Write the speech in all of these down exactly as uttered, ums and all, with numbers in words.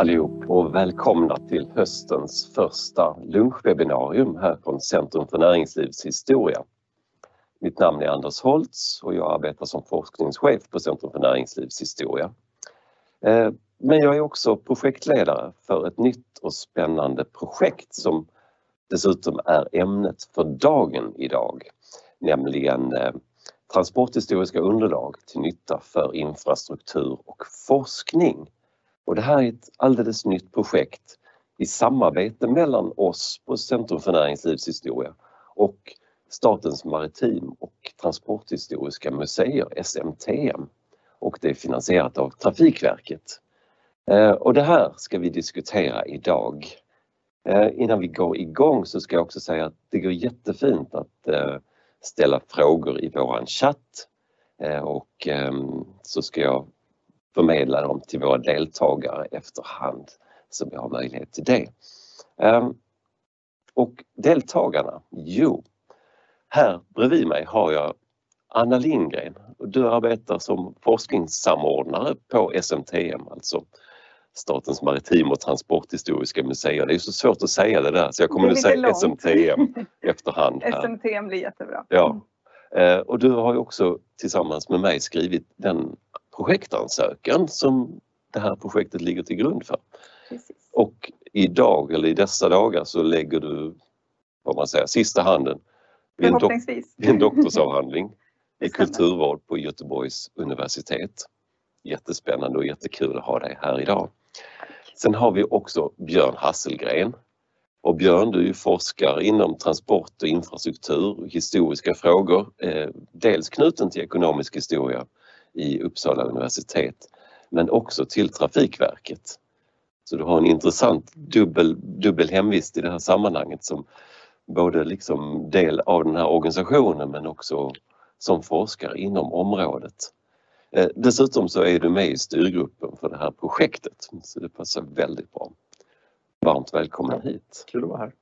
allihop och välkomna till höstens första lunchwebinarium här från Centrum för näringslivshistoria. Mitt namn är Anders Holtz och jag arbetar som forskningschef på Centrum för näringslivshistoria. Men jag är också projektledare för ett nytt och spännande projekt som dessutom är ämnet för dagen idag, nämligen transporthistoriska underlag till nytta för infrastruktur och forskning. Och det här är ett alldeles nytt projekt i samarbete mellan oss på Centrum för näringslivshistoria och Statens maritim- och transporthistoriska museer, S M T M. Och det är finansierat av Trafikverket. Och det här ska vi diskutera idag. Innan vi går igång så ska jag också säga att det går jättefint att ställa frågor i våran chatt. Och så ska jag förmedla dem till våra deltagare efterhand så vi har möjlighet till det. Och deltagarna, jo. Här bredvid mig har jag Anna Lindgren. Du arbetar som forskningssamordnare på S M T M, alltså Statens maritim- och transporthistoriska museer. Det är så svårt att säga det där, så jag kommer nu säga långt. S M T M efterhand. Här. S M T M blir jättebra. Ja. Och du har ju också tillsammans med mig skrivit den projektansökan som det här projektet ligger till grund för. Precis. Och idag, eller i dessa dagar, så lägger du, vad man säger, sista handen i en, do en doktorsavhandling i kulturvård på Göteborgs universitet. Jättespännande och jättekul att ha dig här idag. Sen har vi också Björn Hasselgren. Och Björn, du forskar inom transport och infrastruktur, historiska frågor, eh, dels knuten till ekonomisk historia i Uppsala universitet, men också till Trafikverket. Så du har en intressant dubbel, dubbel hemvist i det här sammanhanget som både liksom del av den här organisationen men också som forskare inom området. Eh, dessutom så är du med i styrgruppen för det här projektet, så det passar väldigt bra. Varmt välkommen hit. Kul att vara här.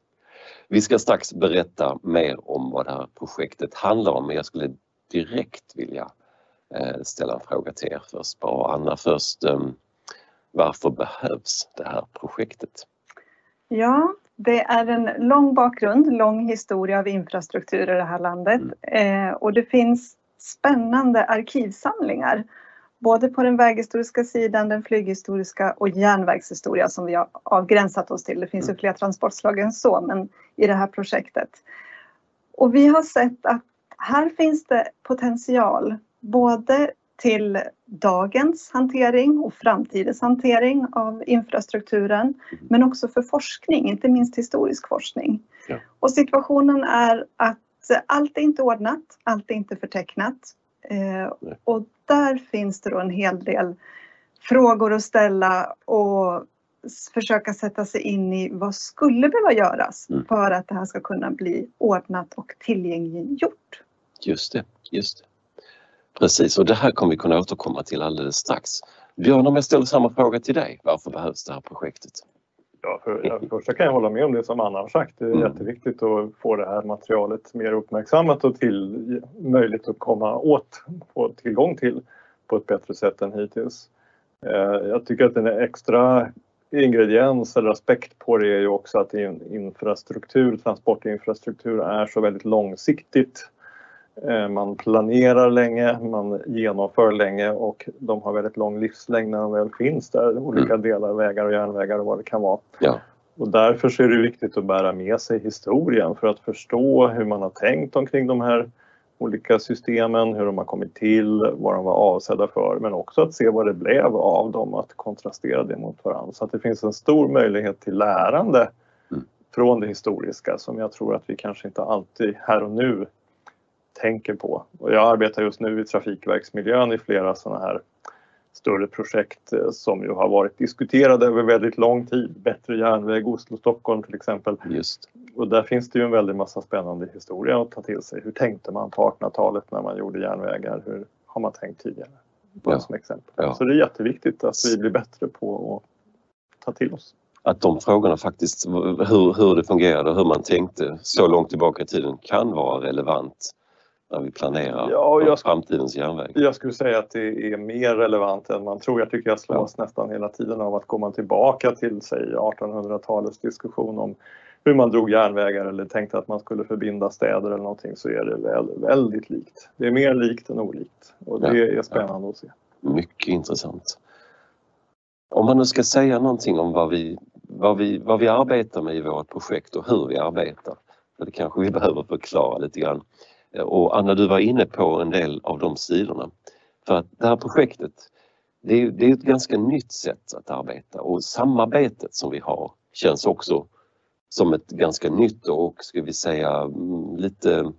Vi ska strax berätta mer om vad det här projektet handlar om, men jag skulle direkt vilja eh, ställa en fråga till er först. Bara Anna först, eh, varför behövs det här projektet? Ja, det är en lång bakgrund, lång historia av infrastruktur i det här landet mm. eh, och det finns spännande arkivsamlingar både på den väghistoriska sidan, den flyghistoriska och järnvägshistoria som vi har avgränsat oss till. Det finns ju fler transportslag än så, men i det här projektet. Och vi har sett att här finns det potential både till dagens hantering och framtidens hantering av infrastrukturen, men också för forskning, inte minst historisk forskning. Ja. Och situationen är att allt är inte ordnat, allt är inte förtecknat. Eh, och där finns det då en hel del frågor att ställa och försöka sätta sig in i vad skulle behöva göras mm. för att det här ska kunna bli ordnat och tillgängliggjort. Just det, just det. Precis, och det här kommer vi kunna återkomma till alldeles strax. Björn, om jag ställer samma fråga till dig, varför behövs det här projektet? Ja, för det första kan jag hålla med om det som Anna har sagt. Det är mm. jätteviktigt att få det här materialet mer uppmärksammat och till, möjligt att komma åt och tillgång till på ett bättre sätt än hittills. Jag tycker att den extra ingrediens eller aspekt på det är ju också att infrastruktur, transportinfrastruktur är så väldigt långsiktigt. Man planerar länge, man genomför länge och de har väldigt lång livslängd när de väl finns där. Olika delar, vägar och järnvägar och vad det kan vara. Ja. Och därför så är det viktigt att bära med sig historien för att förstå hur man har tänkt omkring de här olika systemen, hur de har kommit till, vad de var avsedda för. Men också att se vad det blev av dem, att kontrastera det mot varandra. Så att det finns en stor möjlighet till lärande mm. från det historiska som jag tror att vi kanske inte alltid här och nu tänker på. Och jag arbetar just nu i trafikverksmiljön i flera sådana här större projekt som ju har varit diskuterade över väldigt lång tid. Bättre järnväg, Oslo-Stockholm till exempel. Just. Och där finns det ju en väldigt massa spännande historia att ta till sig. Hur tänkte man på artonhundratalet när man gjorde järnvägar? Hur har man tänkt tidigare? Bara ja. Som exempel. Ja. Så det är jätteviktigt att vi blir bättre på att ta till oss. Att de frågorna faktiskt, hur, hur det fungerade och hur man tänkte så långt tillbaka i tiden kan vara relevant när vi planerar ja, jag, framtidens järnväg? Jag skulle säga att det är mer relevant än man tror. Jag tycker jag slås ja. nästan hela tiden av att går man tillbaka till sig artonhundratalets diskussion om hur man drog järnvägar eller tänkte att man skulle förbinda städer eller någonting, så är det väl, väldigt likt. Det är mer likt än olikt, och det ja, är spännande ja. att se. Mycket intressant. Om man nu ska säga någonting om vad vi, vad vi, vad vi arbetar med i vårt projekt och hur vi arbetar, för det kanske vi behöver förklara lite grann. Och Anna, du var inne på en del av de sidorna. För att det här projektet, det är, det är ett ganska nytt sätt att arbeta, och samarbetet som vi har känns också som ett ganska nytt och, ska vi säga, lite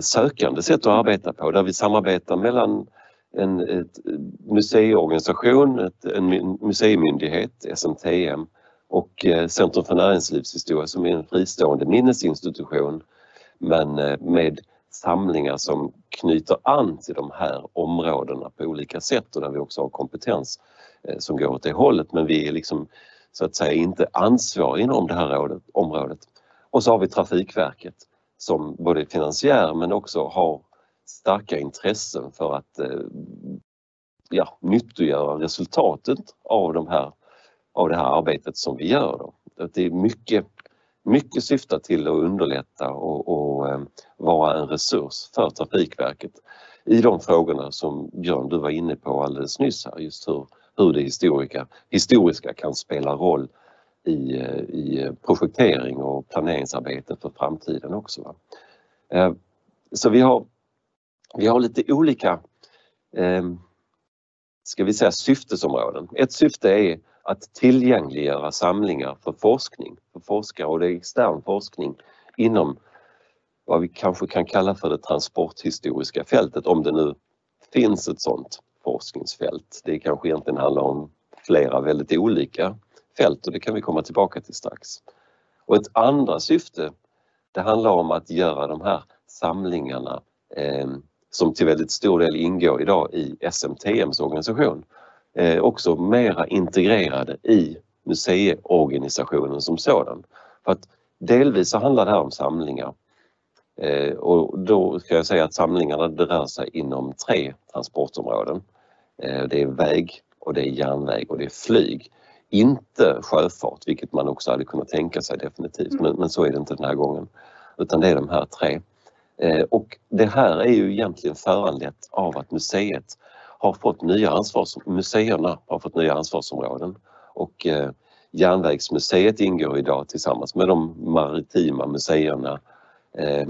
sökande sätt att arbeta på, där vi samarbetar mellan en ett museiorganisation, ett, en museimyndighet, S M T M, och Centrum för näringslivshistoria som är en fristående minnesinstitution, men med samlingar som knyter an till de här områdena på olika sätt, och där vi också har kompetens som går åt det hållet, men vi är liksom så att säga inte ansvariga inom det här området. Och så har vi Trafikverket som både är finansiär men också har starka intressen för att ja, nyttiggöra resultatet av, de här, av det här arbetet som vi gör. Då. Det är mycket, mycket syftar till att underlätta och, och vara en resurs för Trafikverket i de frågorna som Björn, du var inne på alldeles nyss här, just hur, hur det historiska, historiska kan spela roll i, i projektering och planeringsarbete för framtiden också. Va? Så vi har Vi har lite olika eh, ska vi säga, syftesområden. Ett syfte är att tillgängliggöra samlingar för forskning, för forskare, och det är extern forskning inom vad vi kanske kan kalla för det transporthistoriska fältet, om det nu finns ett sådant forskningsfält. Det kanske egentligen handlar om flera väldigt olika fält, och det kan vi komma tillbaka till strax. Och ett andra syfte, det handlar om att göra de här samlingarna eh, som till väldigt stor del ingår idag i S M T M:s organisation, eh, också mera integrerade i museiorganisationen som sådan. För att delvis så handlar det här om samlingar, eh, och då ska jag säga att samlingarna rör sig inom tre transportområden. Eh, det är väg, och det är järnväg, och det är flyg. Inte sjöfart, vilket man också hade kunnat tänka sig definitivt, men, men så är det inte den här gången, utan det är de här tre. Och det här är ju egentligen föranlett av att museet har fått nya ansvars, museerna har fått nya ansvarsområden, och eh, Järnvägsmuseet ingår idag tillsammans med de maritima museerna eh,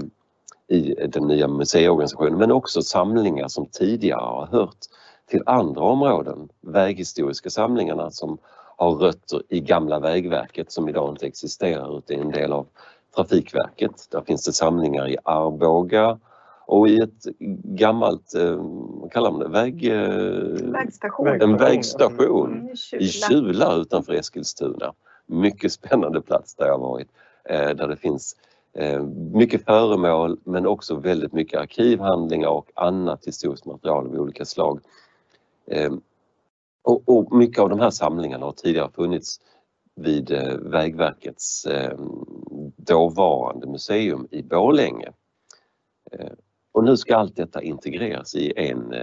i den nya museiorganisationen, men också samlingar som tidigare har hört till andra områden. Väghistoriska samlingarna som har rötter i gamla Vägverket, som idag inte existerar, utan en del av Trafikverket. Där finns det samlingar i Arboga och i ett gammalt, vad kallar man det, väg, vägstation. en vägstation i Kjula utanför Eskilstuna. Mycket spännande plats där jag varit, där det finns mycket föremål, men också väldigt mycket arkivhandlingar och annat historiskt material av olika slag. Och mycket av de här samlingarna har tidigare funnits vid Vägverkets dåvarande museum i Borlänge. Och nu ska allt detta integreras i en,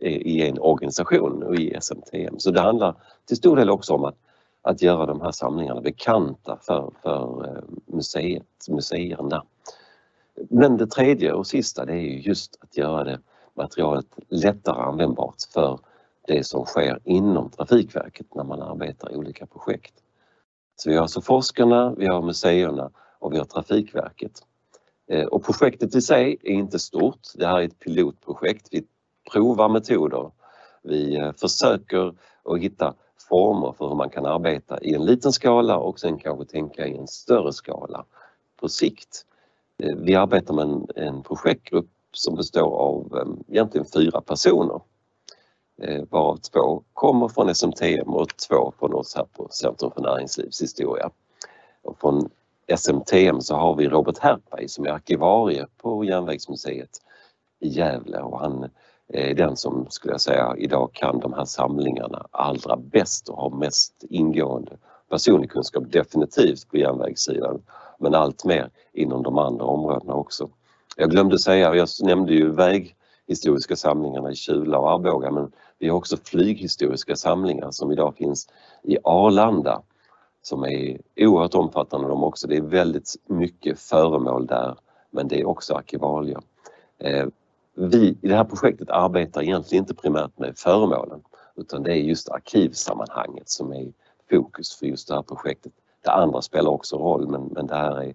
i en organisation och i S M T M. Så det handlar till stor del också om att, att göra de här samlingarna bekanta för, för museet, museerna. Men det tredje och sista, det är ju just att göra det materialet lättare användbart för det som sker inom Trafikverket när man arbetar i olika projekt. Så vi har alltså forskarna, vi har museerna och vi har Trafikverket. Och projektet i sig är inte stort. Det här är ett pilotprojekt. Vi provar metoder. Vi försöker att hitta former för hur man kan arbeta i en liten skala och sen kanske tänka i en större skala på sikt. Vi arbetar med en, en projektgrupp som består av egentligen fyra personer, varav två kommer från S M T M och två från oss här på Centrum för näringslivshistoria. Och från S M T M så har vi Robert Herpeg som är arkivarie på Järnvägsmuseet i Gävle, och han är den som, skulle jag säga, idag kan de här samlingarna allra bäst och har mest ingående personlig kunskap definitivt på järnvägssidan, men allt mer inom de andra områdena också. Jag glömde säga, jag nämnde ju väghistoriska samlingarna i Kjula och Arboga, men vi har också flyghistoriska samlingar som idag finns i Arlanda som är oerhört omfattande de också. Det är väldigt mycket föremål där, men det är också arkivalier. Vi i det här projektet arbetar egentligen inte primärt med föremålen, utan det är just arkivsammanhanget som är fokus för just det här projektet. Det andra spelar också roll, men, men det här är,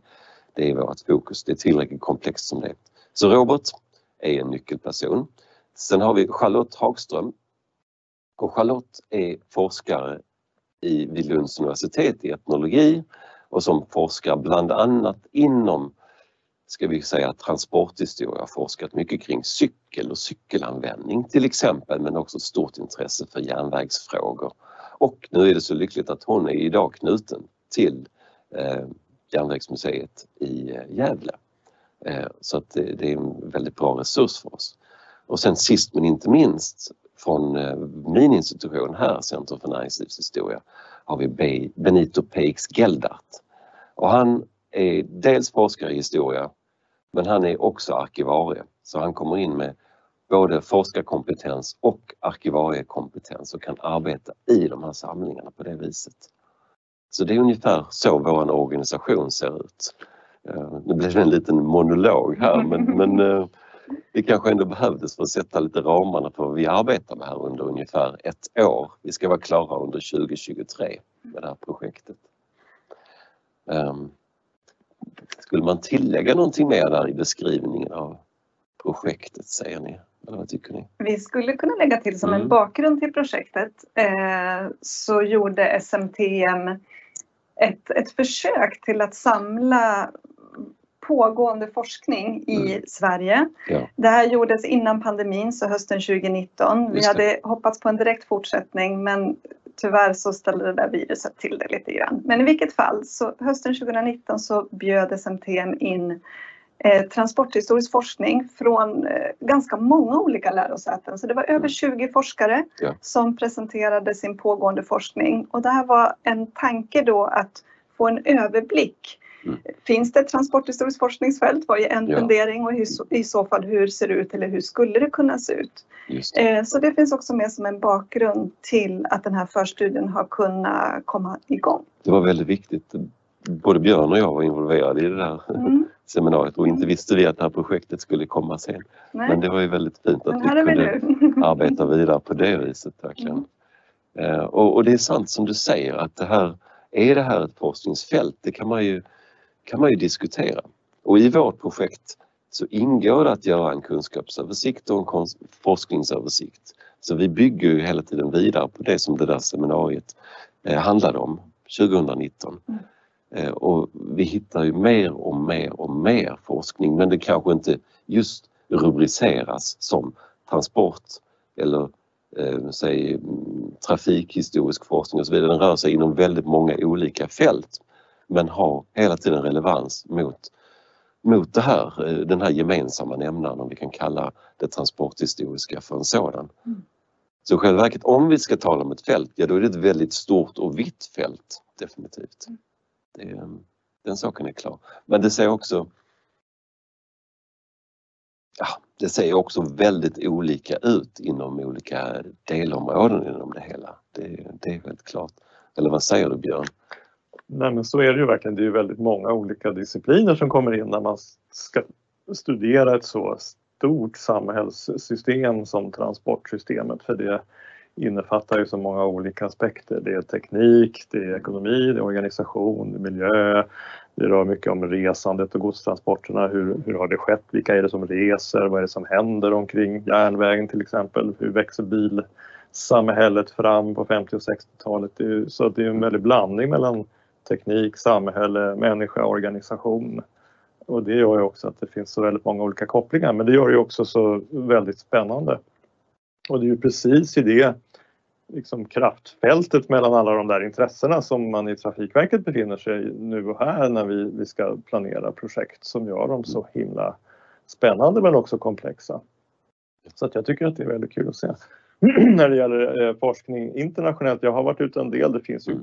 det är vårt fokus. Det är tillräckligt komplext som det är. Så Robert är en nyckelperson. Sen har vi Charlotte Hagström. Och Charlotte är forskare i, vid Lunds universitet i etnologi och som forskar bland annat inom, ska vi säga, transporthistoria. Har forskat mycket kring cykel och cykelanvändning till exempel, men också ett stort intresse för järnvägsfrågor. Och nu är det så lyckligt att hon är idag knuten till eh, Järnvägsmuseet i Gävle. Eh, så att det, det är en väldigt bra resurs för oss. Och sen sist men inte minst från eh, min institution här, Centrum för näringslivshistoria, har vi Be- Benito Peix Geldart. Och han är dels forskare i historia, men han är också arkivarie. Så han kommer in med både forskarkompetens och arkivariekompetens och kan arbeta i de här samlingarna på det viset. Så det är ungefär så vår organisation ser ut. Nu blev det en liten monolog här, men, men det kanske ändå behövdes för att sätta lite ramarna för vad vi arbetar med här under ungefär ett år. Vi ska vara klara under tjugo tjugotre med det här projektet. Skulle man tillägga någonting mer där i beskrivningen av projektet, säger ni? Eller vad tycker ni? Vi skulle kunna lägga till som mm. en bakgrund till projektet eh, så gjorde S M T M ett, ett försök till att samla pågående forskning i mm. Sverige. Ja. Det här gjordes innan pandemin, så hösten tjugonitton. Vi hade hoppats på en direkt fortsättning, men tyvärr så ställde det där viruset till det lite grann. Men i vilket fall, så hösten tjugonitton så bjöd S M T M in transporthistorisk forskning från ganska många olika lärosäten. Så det var över tjugo forskare ja. som presenterade sin pågående forskning. Och det här var en tanke då att få en överblick. Mm. Finns det ett transporthistoriskt forskningsfält? Var ju en ja. fundering, och i så fall hur ser det ut eller hur skulle det kunna se ut? Just det. Så det finns också med som en bakgrund till att den här förstudien har kunnat komma igång. Det var väldigt viktigt. Både Björn och jag var involverade i det där mm. seminariet och inte visste vi att det här projektet skulle komma sen. Nej. Men det var ju väldigt fint att vi kunde vi arbeta vidare på det viset. Verkligen. Mm. Eh, och, och det är sant som du säger att det här, är det här ett forskningsfält? Det kan man ju, kan man ju diskutera. Och i vårt projekt så ingår det att göra en kunskapsöversikt och en forskningsöversikt. Så vi bygger ju hela tiden vidare på det som det där seminariet eh, handlade om tjugonitton. Mm. Och vi hittar ju mer och mer och mer forskning, men det kanske inte just rubriceras som transport eller eh, säg, trafikhistorisk forskning och så vidare. Den rör sig inom väldigt många olika fält, men har hela tiden relevans mot, mot det här, den här gemensamma nämnaren, om vi kan kalla det transporthistoriska för en sådan. Mm. Så själva verket, om vi ska tala om ett fält, ja, då är det ett väldigt stort och vitt fält, definitivt. Mm. Det, den saken är klar. Men det säger också ja, det ser också väldigt olika ut inom olika delområden inom det hela. Det, det är väldigt klart. Eller vad säger du, Björn? Nej, men så är det ju verkligen. Det är ju väldigt många olika discipliner som kommer in när man ska studera ett så stort samhällssystem som transportsystemet, för det innefattar ju så många olika aspekter. Det är teknik, det är ekonomi, det är organisation, det är miljö. Det rör mycket om resandet och godstransporterna. Hur, hur har det skett? Vilka är det som reser? Vad är det som händer omkring järnvägen till exempel? Hur växer bilsamhället fram på femtio- och sextiotalet? Det är, så det är en väldig blandning mellan teknik, samhälle, människa, organisation. Och det gör ju också att det finns så väldigt många olika kopplingar. Men det gör ju också så väldigt spännande. Och det är ju precis i det liksom, kraftfältet mellan alla de där intressena som man i Trafikverket befinner sig i nu och här när vi, vi ska planera projekt som gör dem så himla spännande men också komplexa. Så att jag tycker att det är väldigt kul att se. När det gäller eh, forskning internationellt, jag har varit ute en del, det finns ju eh,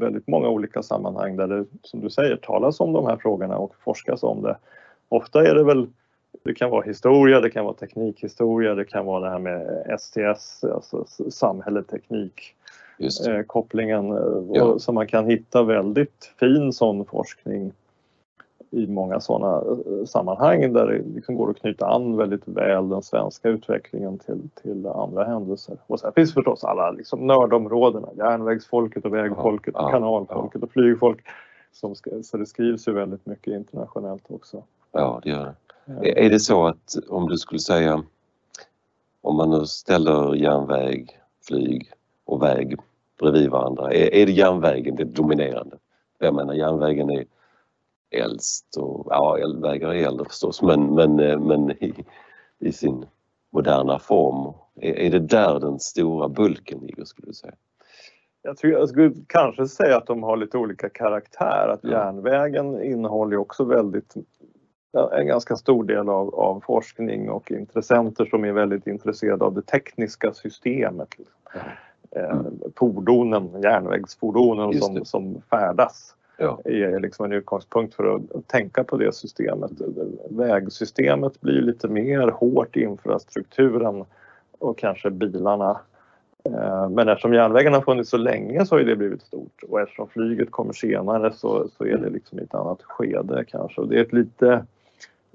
väldigt många olika sammanhang där det, som du säger, talas om de här frågorna och forskas om det. Ofta är det väl Det kan vara historia, det kan vara teknikhistoria, det kan vara det här med S T S, alltså samhälle-teknik, eh, kopplingen ja. och, så man kan hitta väldigt fin sån forskning i många sådana sammanhang där det liksom går att knyta an väldigt väl den svenska utvecklingen till, till andra händelser. Och så här finns förstås alla liksom nördområdena, järnvägsfolket och vägfolket, ja, och kanalfolket ja. och flygfolk. Som ska, så det skrivs ju väldigt mycket internationellt också. Ja, det gör det. Ja. Är det så att om du skulle säga, om man nu ställer järnväg, flyg och väg bredvid varandra, är, är det järnvägen det dominerande? Jag menar, järnvägen är äldst och ja, vägar är äldre förstås, men, men, men i, i sin moderna form, är, är det där den stora bulken ligger, skulle du säga? Jag, tror, jag skulle kanske säga att de har lite olika karaktär, att järnvägen innehåller också väldigt, en ganska stor del av, av forskning och intressenter som är väldigt intresserade av det tekniska systemet. Mm. Eh, fordonen, järnvägsfordonen som, som färdas ja. är liksom en utgångspunkt för att tänka på det systemet. Vägsystemet blir lite mer hårt i infrastrukturen och kanske bilarna. Men eftersom järnvägen har funnits så länge så har det blivit stort, och eftersom flyget kommer senare så, så är det liksom ett annat skede kanske. Och det är ett lite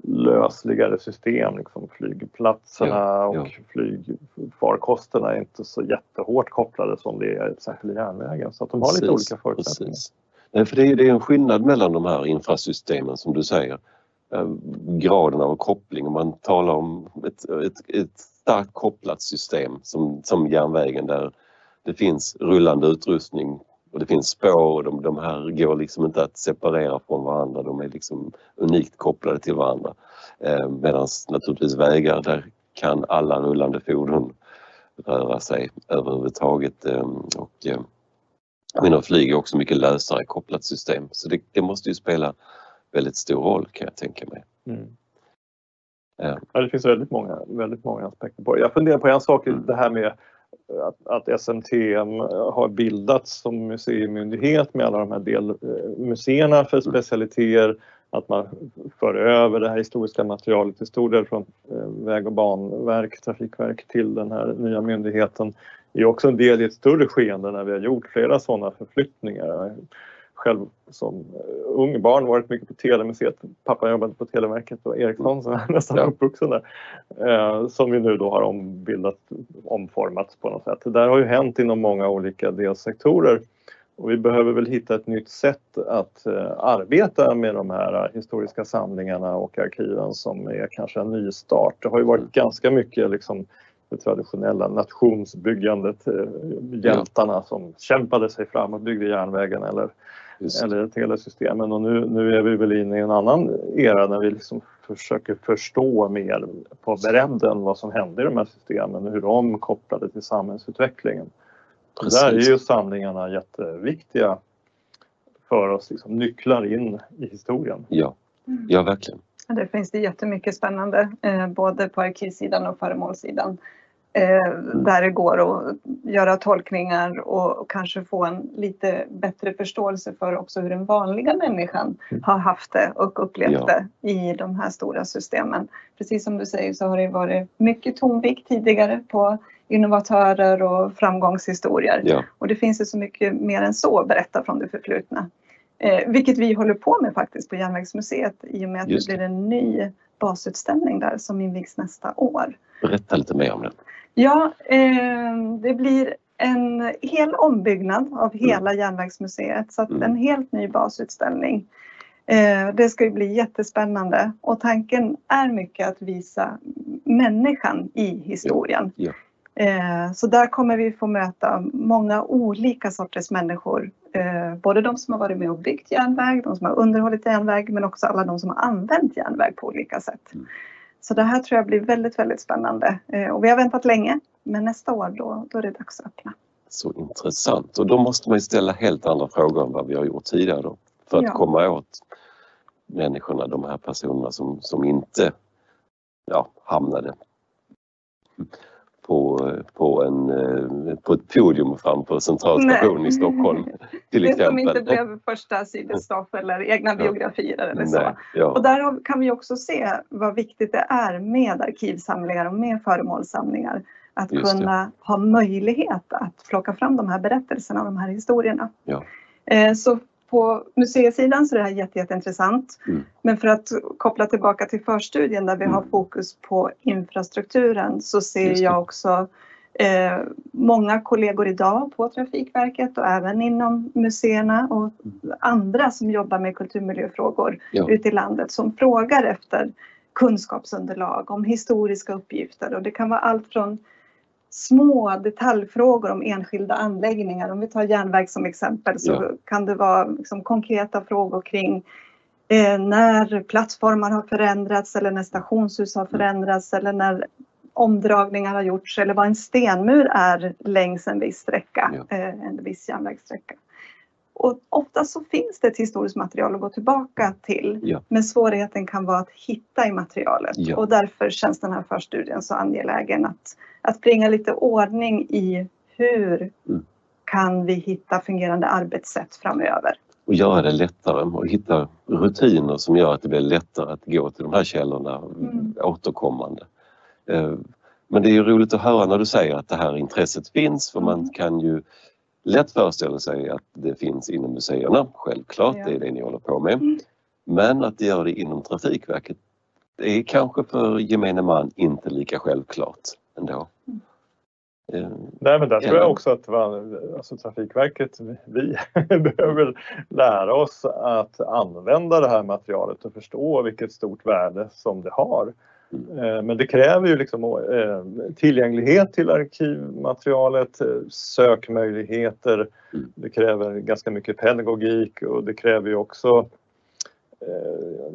lösligare system, liksom flygplatserna ja, ja. och flygfarkosterna är inte så jättehårt kopplade som det är särskilt i järnvägen, så att de har precis, lite olika förutsättningar. Precis. Nej, för det är, det är en skillnad mellan de här infrasystemen som du säger, graden av koppling. Man talar om ett, ett, ett starkt kopplat system som, som järnvägen, där det finns rullande utrustning och det finns spår, och de, de här går liksom inte att separera från varandra, de är liksom unikt kopplade till varandra. Eh, medan naturligtvis vägar, där kan alla rullande fordon röra sig överhuvudtaget, eh, och eh, inom flyg är också mycket lösare kopplat system, så det, det måste ju spela väldigt stor roll, kan jag tänka mig. Mm. Ja, det finns väldigt många, väldigt många aspekter på det. Jag funderar på en sak, det här med att, att S M T M har bildats som museimyndighet med alla de här delmuseerna för specialiteter, att man för över det här historiska materialet till stor del från väg- och banverk, trafikverk, till den här nya myndigheten. Det är också en del i ett större skeende när vi har gjort flera sådana förflyttningar. Själv som ung barn varit mycket på Telemuseet. Pappa jobbade på Televerket och Ericsson, så är nästan uppvuxen där. Eh, som vi nu då har ombildat, omformats på något sätt. Det där har ju hänt inom många olika delsektorer. Och vi behöver väl hitta ett nytt sätt att eh, arbeta med de här historiska samlingarna och arkiven, som är kanske en ny start. Det har ju varit ganska mycket liksom det traditionella nationsbyggandet, eh, hjältarna ja. som kämpade sig fram och byggde järnvägen eller Just. eller telesystemen, och nu, nu är vi väl inne i en annan era där vi liksom försöker förstå mer på bredden vad som hände i de här systemen och hur de kopplade till samhällsutvecklingen. Där är ju samlingarna jätteviktiga för oss, liksom nycklar in i historien. Ja, ja verkligen. Det finns det jättemycket spännande, eh, både på arkivsidan och föremålssidan. Där det går att göra tolkningar och kanske få en lite bättre förståelse för också hur den vanliga människan har haft det och upplevt ja. det i de här stora systemen. Precis som du säger så har det varit mycket tonvikt tidigare på innovatörer och framgångshistorier. Ja. Och det finns ju så mycket mer än så att berätta från det förflutna. Eh, vilket vi håller på med faktiskt på Järnvägsmuseet, i och med att Just. det blir en ny basutställning där som invigs nästa år. Berätta lite mer om det. Ja, eh, det blir en hel ombyggnad av hela mm. Järnvägsmuseet, så att mm. en helt ny basutställning. Eh, det ska ju bli jättespännande, och tanken är mycket att visa människan i historien. Ja, ja. Eh, så där kommer vi få möta många olika sorters människor. Eh, både de som har varit med och byggt järnväg, de som har underhållit järnväg, men också alla de som har använt järnväg på olika sätt. Mm. Så det här tror jag blir väldigt, väldigt spännande, eh, och vi har väntat länge, men nästa år då, då är det dags att öppna. Så intressant, och då måste man ju ställa helt andra frågor än vad vi har gjort tidigare då, för att ja. komma åt människorna, de här personerna som, som inte ja, hamnade på, på, en, på ett podium framför Centralstationen i Stockholm till exempel. Det som inte blev första sidestaf eller egna biografier eller så. Nej, ja. Och där kan vi också se vad viktigt det är med arkivsamlingar och med föremålssamlingar. Att Just kunna det. ha möjlighet att plocka fram de här berättelserna och de här historierna. Ja. Så på museisidan så är det här jätte, jätteintressant. Mm. Men för att koppla tillbaka till förstudien där vi mm. har fokus på infrastrukturen så ser jag också eh, många kollegor idag på Trafikverket och även inom museerna och mm. andra som jobbar med kulturmiljöfrågor ja. ute i landet som frågar efter kunskapsunderlag om historiska uppgifter. Och det kan vara allt från små detaljfrågor om enskilda anläggningar. Om vi tar järnväg som exempel så ja. kan det vara liksom konkreta frågor kring eh, när plattformar har förändrats eller när stationshus har förändrats eller när omdragningar har gjorts eller vad en stenmur är längs en viss sträcka, ja. eh, en viss järnvägssträcka. Och ofta så finns det ett historiskt material att gå tillbaka till. Ja. Men svårigheten kan vara att hitta i materialet. Ja. Och därför känns den här förstudien så angelägen att, att bringa lite ordning i hur mm. kan vi hitta fungerande arbetssätt framöver. Och göra det lättare och hitta rutiner som gör att det blir lättare att gå till de här källorna mm. återkommande. Men det är ju roligt att höra när du säger att det här intresset finns för mm. man kan ju lätt föreställa sig att det finns inom museerna, självklart, ja. det är det ni håller på med. Mm. Men att det gör det inom Trafikverket, det är kanske för gemene man inte lika självklart ändå. Mm. Eh, Nej, men där tror jag också att man, alltså, Trafikverket, vi behöver lära oss att använda det här materialet och förstå vilket stort värde som det har. Mm. Men det kräver ju liksom tillgänglighet till arkivmaterialet, sökmöjligheter, mm. det kräver ganska mycket pedagogik och det kräver ju också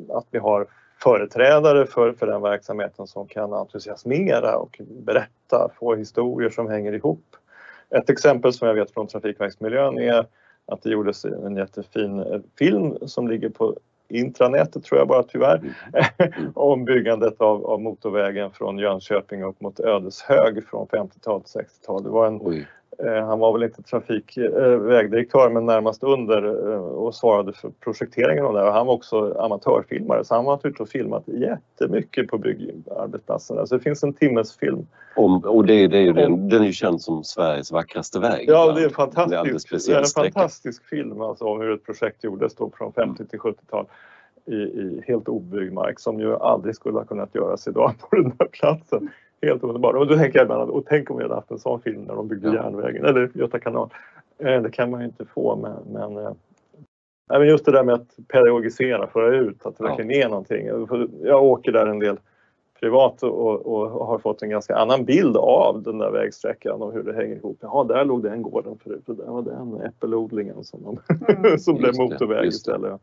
att vi har företrädare för, för den verksamheten som kan entusiasmera och berätta, få historier som hänger ihop. Ett exempel som jag vet från Trafikverksmiljön är att det gjordes en jättefin film som ligger på intranätet, tror jag bara tyvärr, mm. om byggandet av, av motorvägen från Jönköping upp mot Ödeshög från femtiotal till sextiotal. Det var en, eh, han var väl inte trafikvägdirektör eh, men närmast under eh, och svarade för projekteringen av det. Och han var också amatörfilmare så han var naturligtvis filmat jättemycket på byggarbetsplatsen. Alltså det finns en timmes film. Om, och det, det är ju den, den är ju känd som Sveriges vackraste väg. Ja, det är en fantastisk, det är en fantastisk film alltså, om hur ett projekt gjordes då från femtio till sjuttiotal. I, i helt obyggd mark som ju aldrig skulle ha kunnat göras idag på den här platsen. Helt underbart. Och då tänker jag ibland, och tänk om vi hade haft en sån film när de byggde ja. järnvägen eller Göta kanal. Eh, det kan man ju inte få, men, men, eh, men just det där med att pedagogisera, föra ut, att det verkligen är någonting. Jag åker där en del privat och, och har fått en ganska annan bild av den där vägsträckan och hur det hänger ihop. Ja, där låg den gården förut och där var den äppelodlingen som, de, mm. som blev motorväg istället.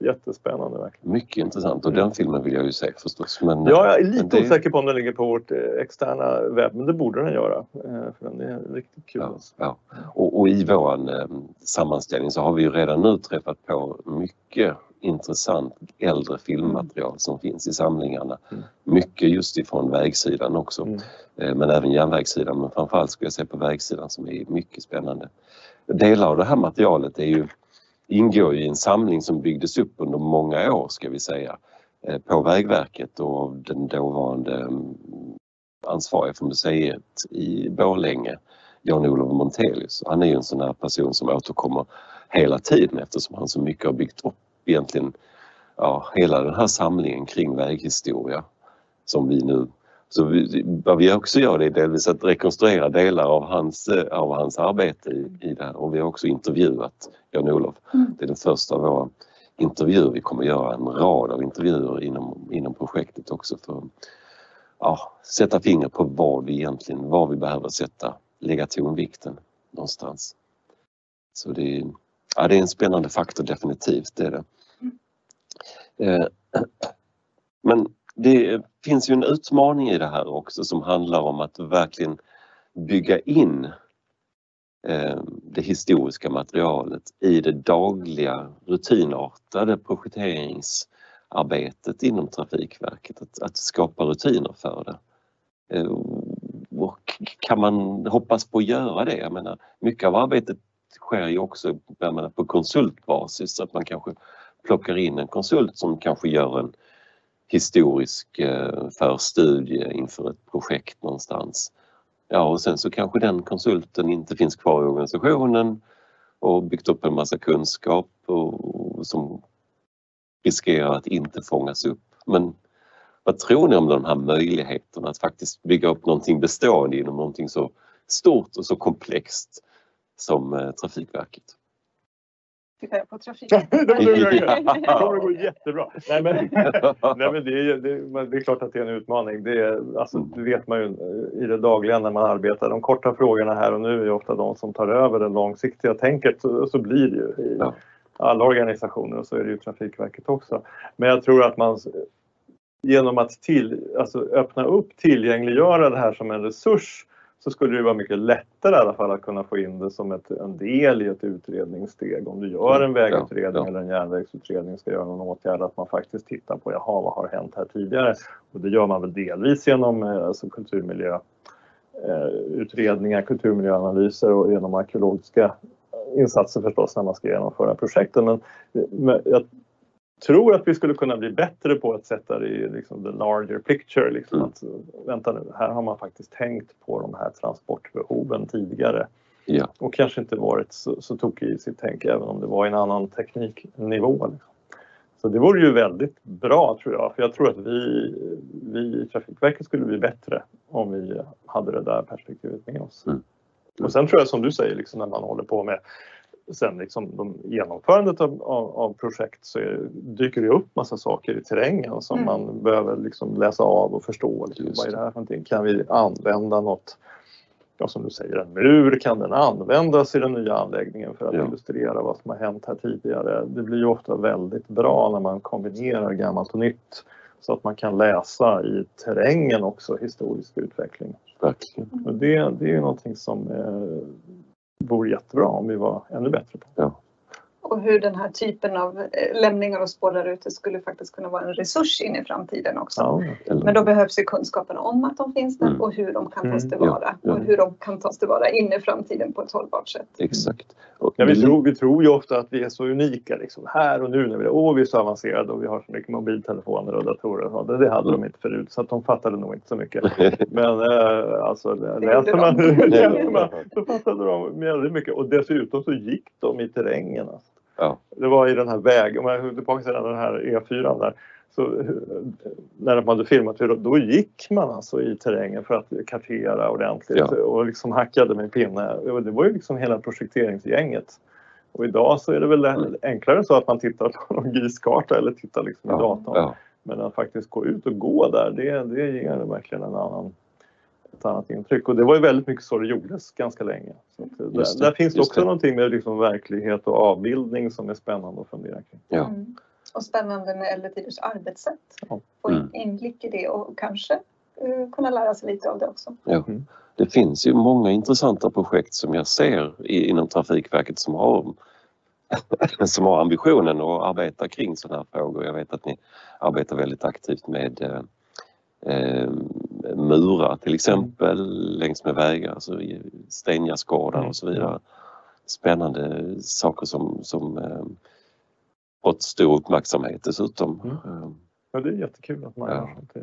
Jättespännande verkligen. Mycket intressant och den filmen vill jag ju se förstås. Men, ja, jag är lite det... osäker på om den ligger på vårt externa webb, men det borde den göra. För den är riktigt kul. Ja, ja. Och, och i våran eh, sammanställning så har vi ju redan nu träffat på mycket intressant äldre filmmaterial mm. som finns i samlingarna. Mm. Mycket just ifrån vägsidan också. Mm. Men även järnvägssidan, men framförallt skulle jag säga på vägsidan som är mycket spännande. Delar av det här materialet är ju, ingår ju i en samling som byggdes upp under många år ska vi säga. På Vägverket och den dåvarande ansvarig för museet i Borlänge, Jan-Olof Montelius. Han är ju en sån här person som återkommer hela tiden eftersom han så mycket har byggt upp egentligen ja, hela den här samlingen kring väghistoria som vi nu, så vi, vad vi också gör det är delvis att rekonstruera delar av hans, av hans arbete i, i det här och vi har också intervjuat Jan-Olof. Mm. Det är den första av våra intervjuer, vi kommer göra en rad av intervjuer inom, inom projektet också för att ja, sätta finger på vad vi egentligen, vad vi behöver sätta, lägga tonvikten någonstans. Så det är Ja, det är en spännande faktor definitivt, det är det. Men det finns ju en utmaning i det här också som handlar om att verkligen bygga in det historiska materialet i det dagliga rutinartade projekteringsarbetet inom Trafikverket, att, att skapa rutiner för det. och kan man hoppas på att göra det? Jag menar, mycket av arbetet sker ju också jag menar, på konsultbasis, så att man kanske plockar in en konsult som kanske gör en historisk eh, förstudie inför ett projekt någonstans. Ja, och sen så kanske den konsulten inte finns kvar i organisationen och byggt upp en massa kunskap och, och som riskerar att inte fångas upp. Men vad tror ni om de här möjligheterna att faktiskt bygga upp någonting bestående inom någonting så stort och så komplext som eh, Trafikverket? Tittar jag på trafiken? Det kommer gå jättebra. Nej, men, nej, men det, är, det, det är klart att det är en utmaning. Det, är, alltså, det vet man ju i det dagliga när man arbetar. De korta frågorna här och nu är ofta de som tar över den långsiktiga tänket. Så, så blir det ju i alla organisationer och så är det ju Trafikverket också. Men jag tror att man genom att till, alltså, öppna upp, tillgängliggöra det här som en resurs, så skulle det vara mycket lättare i alla fall att kunna få in det som ett, en del i ett utredningssteg. Om du gör en vägutredning ja, ja. eller en järnvägsutredning ska göra någon åtgärd, att man faktiskt tittar på, jaha, vad har hänt här tidigare? Och det gör man väl delvis genom alltså, kulturmiljöutredningar, kulturmiljöanalyser och genom arkeologiska insatser förstås när man ska genomföra projekten. Men, men jag tror att vi skulle kunna bli bättre på att sätta det i liksom, the larger picture. Liksom, mm. att, vänta nu, här har man faktiskt tänkt på de här transportbehoven tidigare. Ja. Och kanske inte varit så, så tokig i sitt tänk, även om det var en annan tekniknivå. Liksom. Så det vore ju väldigt bra, tror jag. För jag tror att vi, vi i Trafikverket skulle bli bättre om vi hade det där perspektivet med oss. Mm. Mm. Och sen tror jag, som du säger, liksom, när man håller på med sen liksom de genomförandet av, av, av projekt, så är, dyker det upp massa saker i terrängen som mm. man behöver liksom läsa av och förstå. Liksom, vad är det här för någonting? Kan vi använda något, ja, som du säger, en mur? Kan den användas i den nya anläggningen för att ja. illustrera vad som har hänt här tidigare? Det blir ju ofta väldigt bra när man kombinerar gammalt och nytt, så att man kan läsa i terrängen också historisk utveckling. Verkligen. Och det, det är ju någonting som eh, vore jättebra om vi var ännu bättre på. Ja. Och hur den här typen av lämningar och spår där ute skulle faktiskt kunna vara en resurs in i framtiden också. Ja, eller... Men då behövs ju kunskapen om att de finns där mm. och hur de kan tas tillvara. Mm. Ja. Och hur de kan tas tillvara in i framtiden på ett hållbart sätt. Exakt. Och... Ja, vi, tror, vi tror ju ofta att vi är så unika liksom, här och nu när vi är, åh, vi är så avancerade och vi har så mycket mobiltelefoner och datorer. Och det, det hade mm. de inte förut, så att de fattade nog inte så mycket. Men äh, alltså, läser man, läser man så fattade de väldigt mycket. Och dessutom så gick de i terrängen. Ja. Det var i den här vägen, om jag höll tillbaka till den här E fyra där, så när man hade filmat, då gick man alltså i terrängen för att kartera ordentligt ja. och liksom hackade med pinne. Det var ju liksom hela projekteringsgänget. Och idag så är det väl mm. enklare så att man tittar på någon GIS-karta eller tittar liksom i ja. datorn. Ja. Men att faktiskt gå ut och gå där, det, det ger verkligen en annan... ett annat intryck. Och det var ju väldigt mycket så det gjordes ganska länge. Så att där, där finns det också det. någonting med liksom verklighet och avbildning som är spännande att fundera kring. Ja. Mm. Och spännande med äldre tiders arbetssätt. Ja. Och mm. inblick i det och kanske uh, kunna lära sig lite av det också. Ja. Mm. Det finns ju många intressanta projekt som jag ser i, inom Trafikverket som har, som har ambitionen att arbeta kring sådana här frågor. Jag vet att ni arbetar väldigt aktivt med uh, Eh, murar till exempel mm. längs med vägar, alltså stenjasgårdar mm. och så vidare. Spännande saker som, som eh, fått stor uppmärksamhet dessutom. Mm. Ja, det är jättekul att man ja. gör sånt.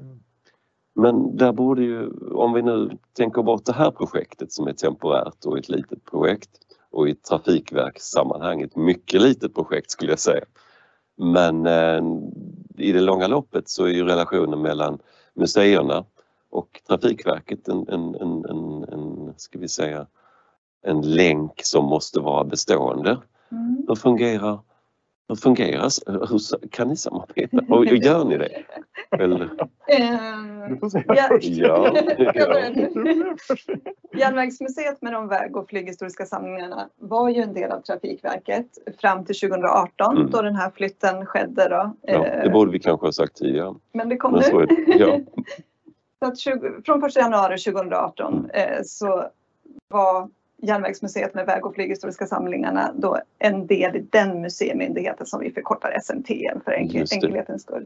Men där borde ju, om vi nu tänker bort det här projektet som är temporärt och ett litet projekt och i trafikverkssammanhang ett mycket litet projekt skulle jag säga. Men eh, i det långa loppet så är ju relationen mellan museerna och Trafikverket en, en, en, en, en, ska vi säga, en länk som måste vara bestående. Mm. Hur fungerar, hur fungeras, hur kan ni samarbeta och gör ni det? Eller? Ja. Järnvägsmuseet med de väg- och flyghistoriska samlingarna var ju en del av Trafikverket fram till tjugo arton mm. då den här flytten skedde. Då. Ja, det borde vi kanske ha sagt tidigare. Men det kom Men nu. Det, ja. Så att tjugo, från första januari tjugo arton mm. så var Järnvägsmuseet med väg- och flyghistoriska samlingarna då en del i den museimyndigheten som vi förkortar S M T M för enkel, enkelhetens skull.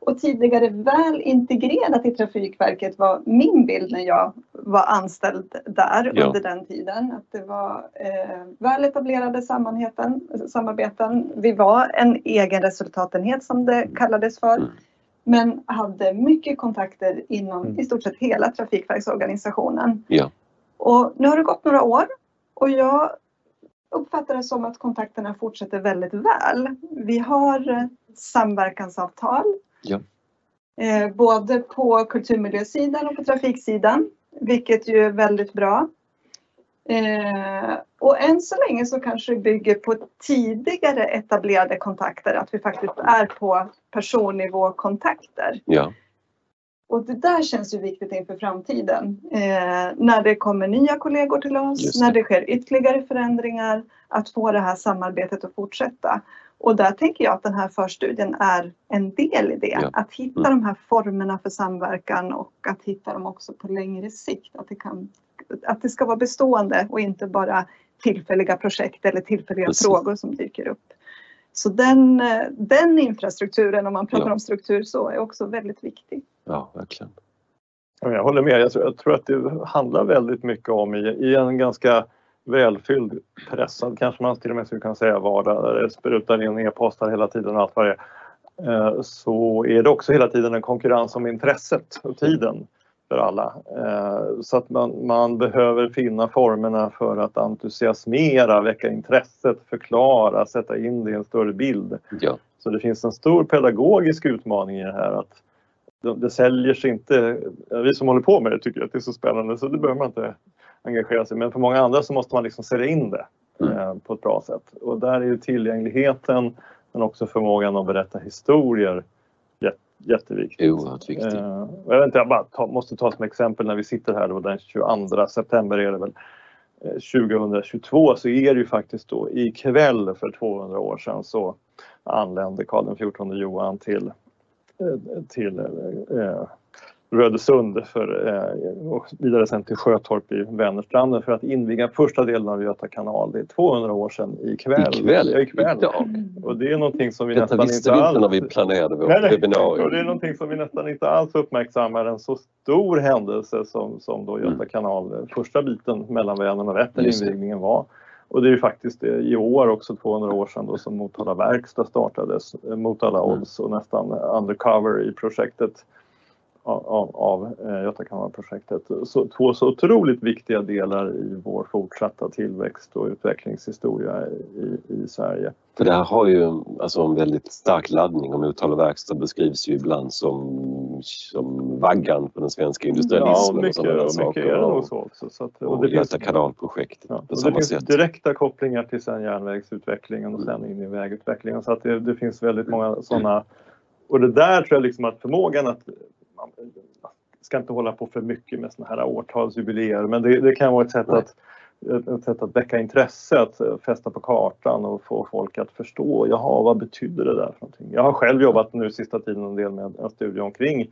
Och tidigare väl integrerat i Trafikverket var min bild när jag var anställd där ja. under den tiden. Att det var eh, väl etablerade samarbeten. Vi var en egen resultatenhet som det kallades för. Mm. Men hade mycket kontakter inom mm. i stort sett hela Trafikverksorganisationen. Ja. Och nu har det gått några år och jag uppfattar det som att kontakterna fortsätter väldigt väl. Vi har samverkansavtal. Ja. Eh, både på kulturmiljösidan och på trafiksidan, vilket ju är väldigt bra. Eh, och än så länge så kanske det bygger på tidigare etablerade kontakter, att vi faktiskt är på personnivåkontakter. Ja. Och det där känns ju viktigt inför framtiden. Eh, när det kommer nya kollegor till oss, Just det. när det sker ytterligare förändringar, att få det här samarbetet att fortsätta. Och där tänker jag att den här förstudien är en del i det. Ja. Att hitta mm. de här formerna för samverkan och att hitta dem också på längre sikt. Att det, kan, att det ska vara bestående och inte bara tillfälliga projekt eller tillfälliga Precis. frågor som dyker upp. Så den, den infrastrukturen, om man pratar ja. om struktur, så är också väldigt viktig. Ja, verkligen. Jag håller med. Jag tror, jag tror att det handlar väldigt mycket om i, i en ganska välfylld, pressad, kanske man till och med skulle kunna säga vardag, där det sprutar in e-postar hela tiden och allt vad det är, så är det också hela tiden en konkurrens om intresset och tiden för alla. Så att man, man behöver finna formerna för att entusiasmera, väcka intresset, förklara, sätta in det i en större bild. Ja. Så det finns en stor pedagogisk utmaning i det här, att det, det säljer sig inte, vi som håller på med det tycker att det är så spännande så det behöver man inte engagera sig, men för många andra så måste man liksom sälja in det mm. eh, på ett bra sätt. Och där är ju tillgängligheten men också förmågan att berätta historier jätt, jätteviktigt. Jo, viktigt. Eh, och jag vet inte, jag bara ta, måste ta som exempel när vi sitter här då, den tjugoandra september är det väl eh, tjugohundratjugotvå, så är det ju faktiskt då i kväll för tvåhundra år sedan så anlände Karl den fjortonde Johan till eh, till eh, Rödesund för, eh, och vidare sen till Sjötorp i Vänerstranden för att inviga första delen av Göta kanal. Det är tvåhundra år sedan ikväll. Ikväll? Ja, ikväll. Och det är någonting som vi Detta nästan inte alls... Detta visste vi inte när vi planerade vårt webbinarium. Och det är någonting som vi nästan inte alls uppmärksammar, en så stor händelse som, som då Göta mm. kanal, första biten mellan Vänern och Vättern invigningen var. Och det är ju faktiskt i år också tvåhundra år sedan då som Motala verkstad startades mot alla odds mm. och nästan undercover i projektet. av, av eh, Göta kanalprojektet. Så två så otroligt viktiga delar i vår fortsatta tillväxt och utvecklingshistoria i, i Sverige. För det här har ju alltså en väldigt stark laddning, och Motala verkstad beskrivs ju ibland som, som vaggan för den svenska industrialismen. Ja, mycket, och, och mycket är det nog så också. Så att, och, och det Göta kanalprojektet ja, på samma det sätt. Det finns direkta kopplingar till sen järnvägsutvecklingen och sen in i vägutvecklingen. Så att det, det finns väldigt många sådana. Och det där tror jag liksom att förmågan att man ska inte hålla på för mycket med såna här årtalsjubileer, men det, det kan vara ett sätt, att, ett sätt att väcka intresse, att fästa på kartan och få folk att förstå, jaha, vad betyder det där för någonting? Jag har själv jobbat nu sista tiden en del med en studie omkring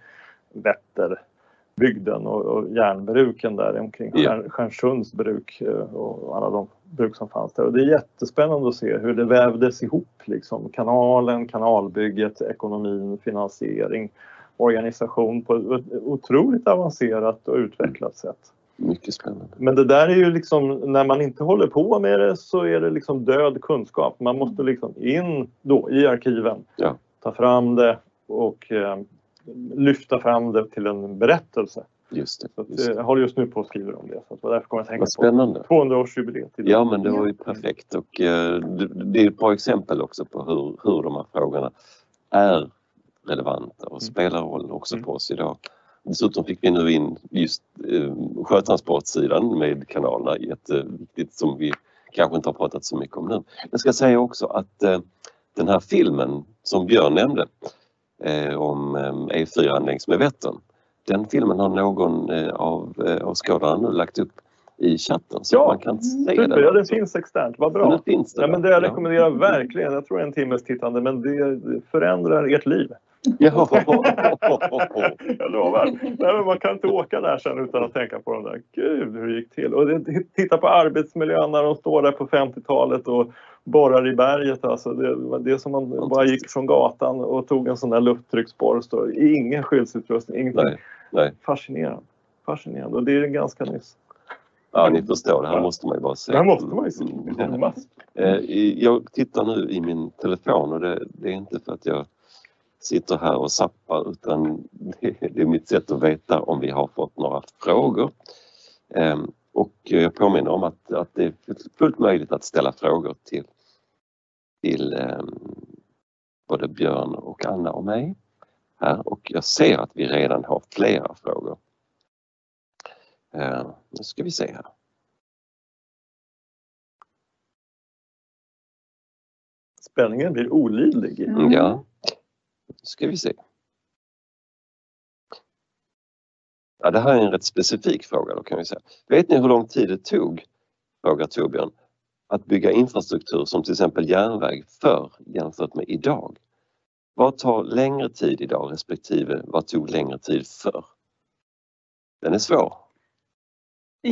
Vätterbygden och, och järnbruken där omkring, ja. Stjärnsunds bruk och alla de bruk som fanns där, och det är jättespännande att se hur det vävdes ihop, liksom kanalen, kanalbygget, ekonomin, finansiering, organisation på ett otroligt avancerat och utvecklat sätt. Mycket spännande. Men det där är ju liksom, när man inte håller på med det så är det liksom död kunskap. Man måste liksom in då i arkiven, ja. ta fram det och eh, lyfta fram det till en berättelse. Just det. Så att, just det. Jag håller just nu på att skriva om det. Så att därför kommer jag tänka spännande. På tvåhundraårsjubileet. Ja, men det var ju perfekt. Och eh, det är ett par exempel också på hur, hur de här frågorna är relevanta och spelar roll också mm. på oss idag. Dessutom fick vi nu in just eh, sjötransportsidan med kanalerna, jätteviktigt, som vi kanske inte har pratat så mycket om nu. Jag ska säga också att eh, den här filmen som Björn nämnde eh, om eh, E fyra längs med Vättern, den filmen har någon eh, av eh, skådarna nu lagt upp i chatten, så ja, man kan se den. Ja, den finns externt, vad bra. Den finns det, ja, men det jag ja. rekommenderar verkligen, jag tror en timmes tittande, men det förändrar ert liv. Ja. Jag lovar. Nej, men man kan inte åka där sen utan att tänka på de där, gud hur det gick till. Och det, titta på arbetsmiljön när de står där på femtiotalet och borrar i berget. Alltså det, det är som man bara gick från gatan och tog en sån där lufttrycksborr. Ingen skyddsutrustning, ingenting. Nej, nej. Fascinerande. fascinerande. Och det är ju ganska nyss. Ja, ni förstår. Det här måste man ju bara se. Det här måste man ju se. Jag tittar nu i min telefon och det, det är inte för att jag sitter här och zappar, utan det, det är mitt sätt att veta om vi har fått några frågor. Och jag påminner om att, att det är fullt möjligt att ställa frågor till, till både Björn och Anna och mig här. Och jag ser att vi redan har flera frågor. Nu ska vi se här. Spänningen blir olidlig. Mm. Ja, nu ska vi se. Ja, det här är en rätt specifik fråga då, kan vi säga. Vet ni hur lång tid det tog, frågar Torbjörn, att bygga infrastruktur som till exempel järnväg förr jämfört med idag? Vad tar längre tid idag respektive vad tog längre tid förr? Den är svår.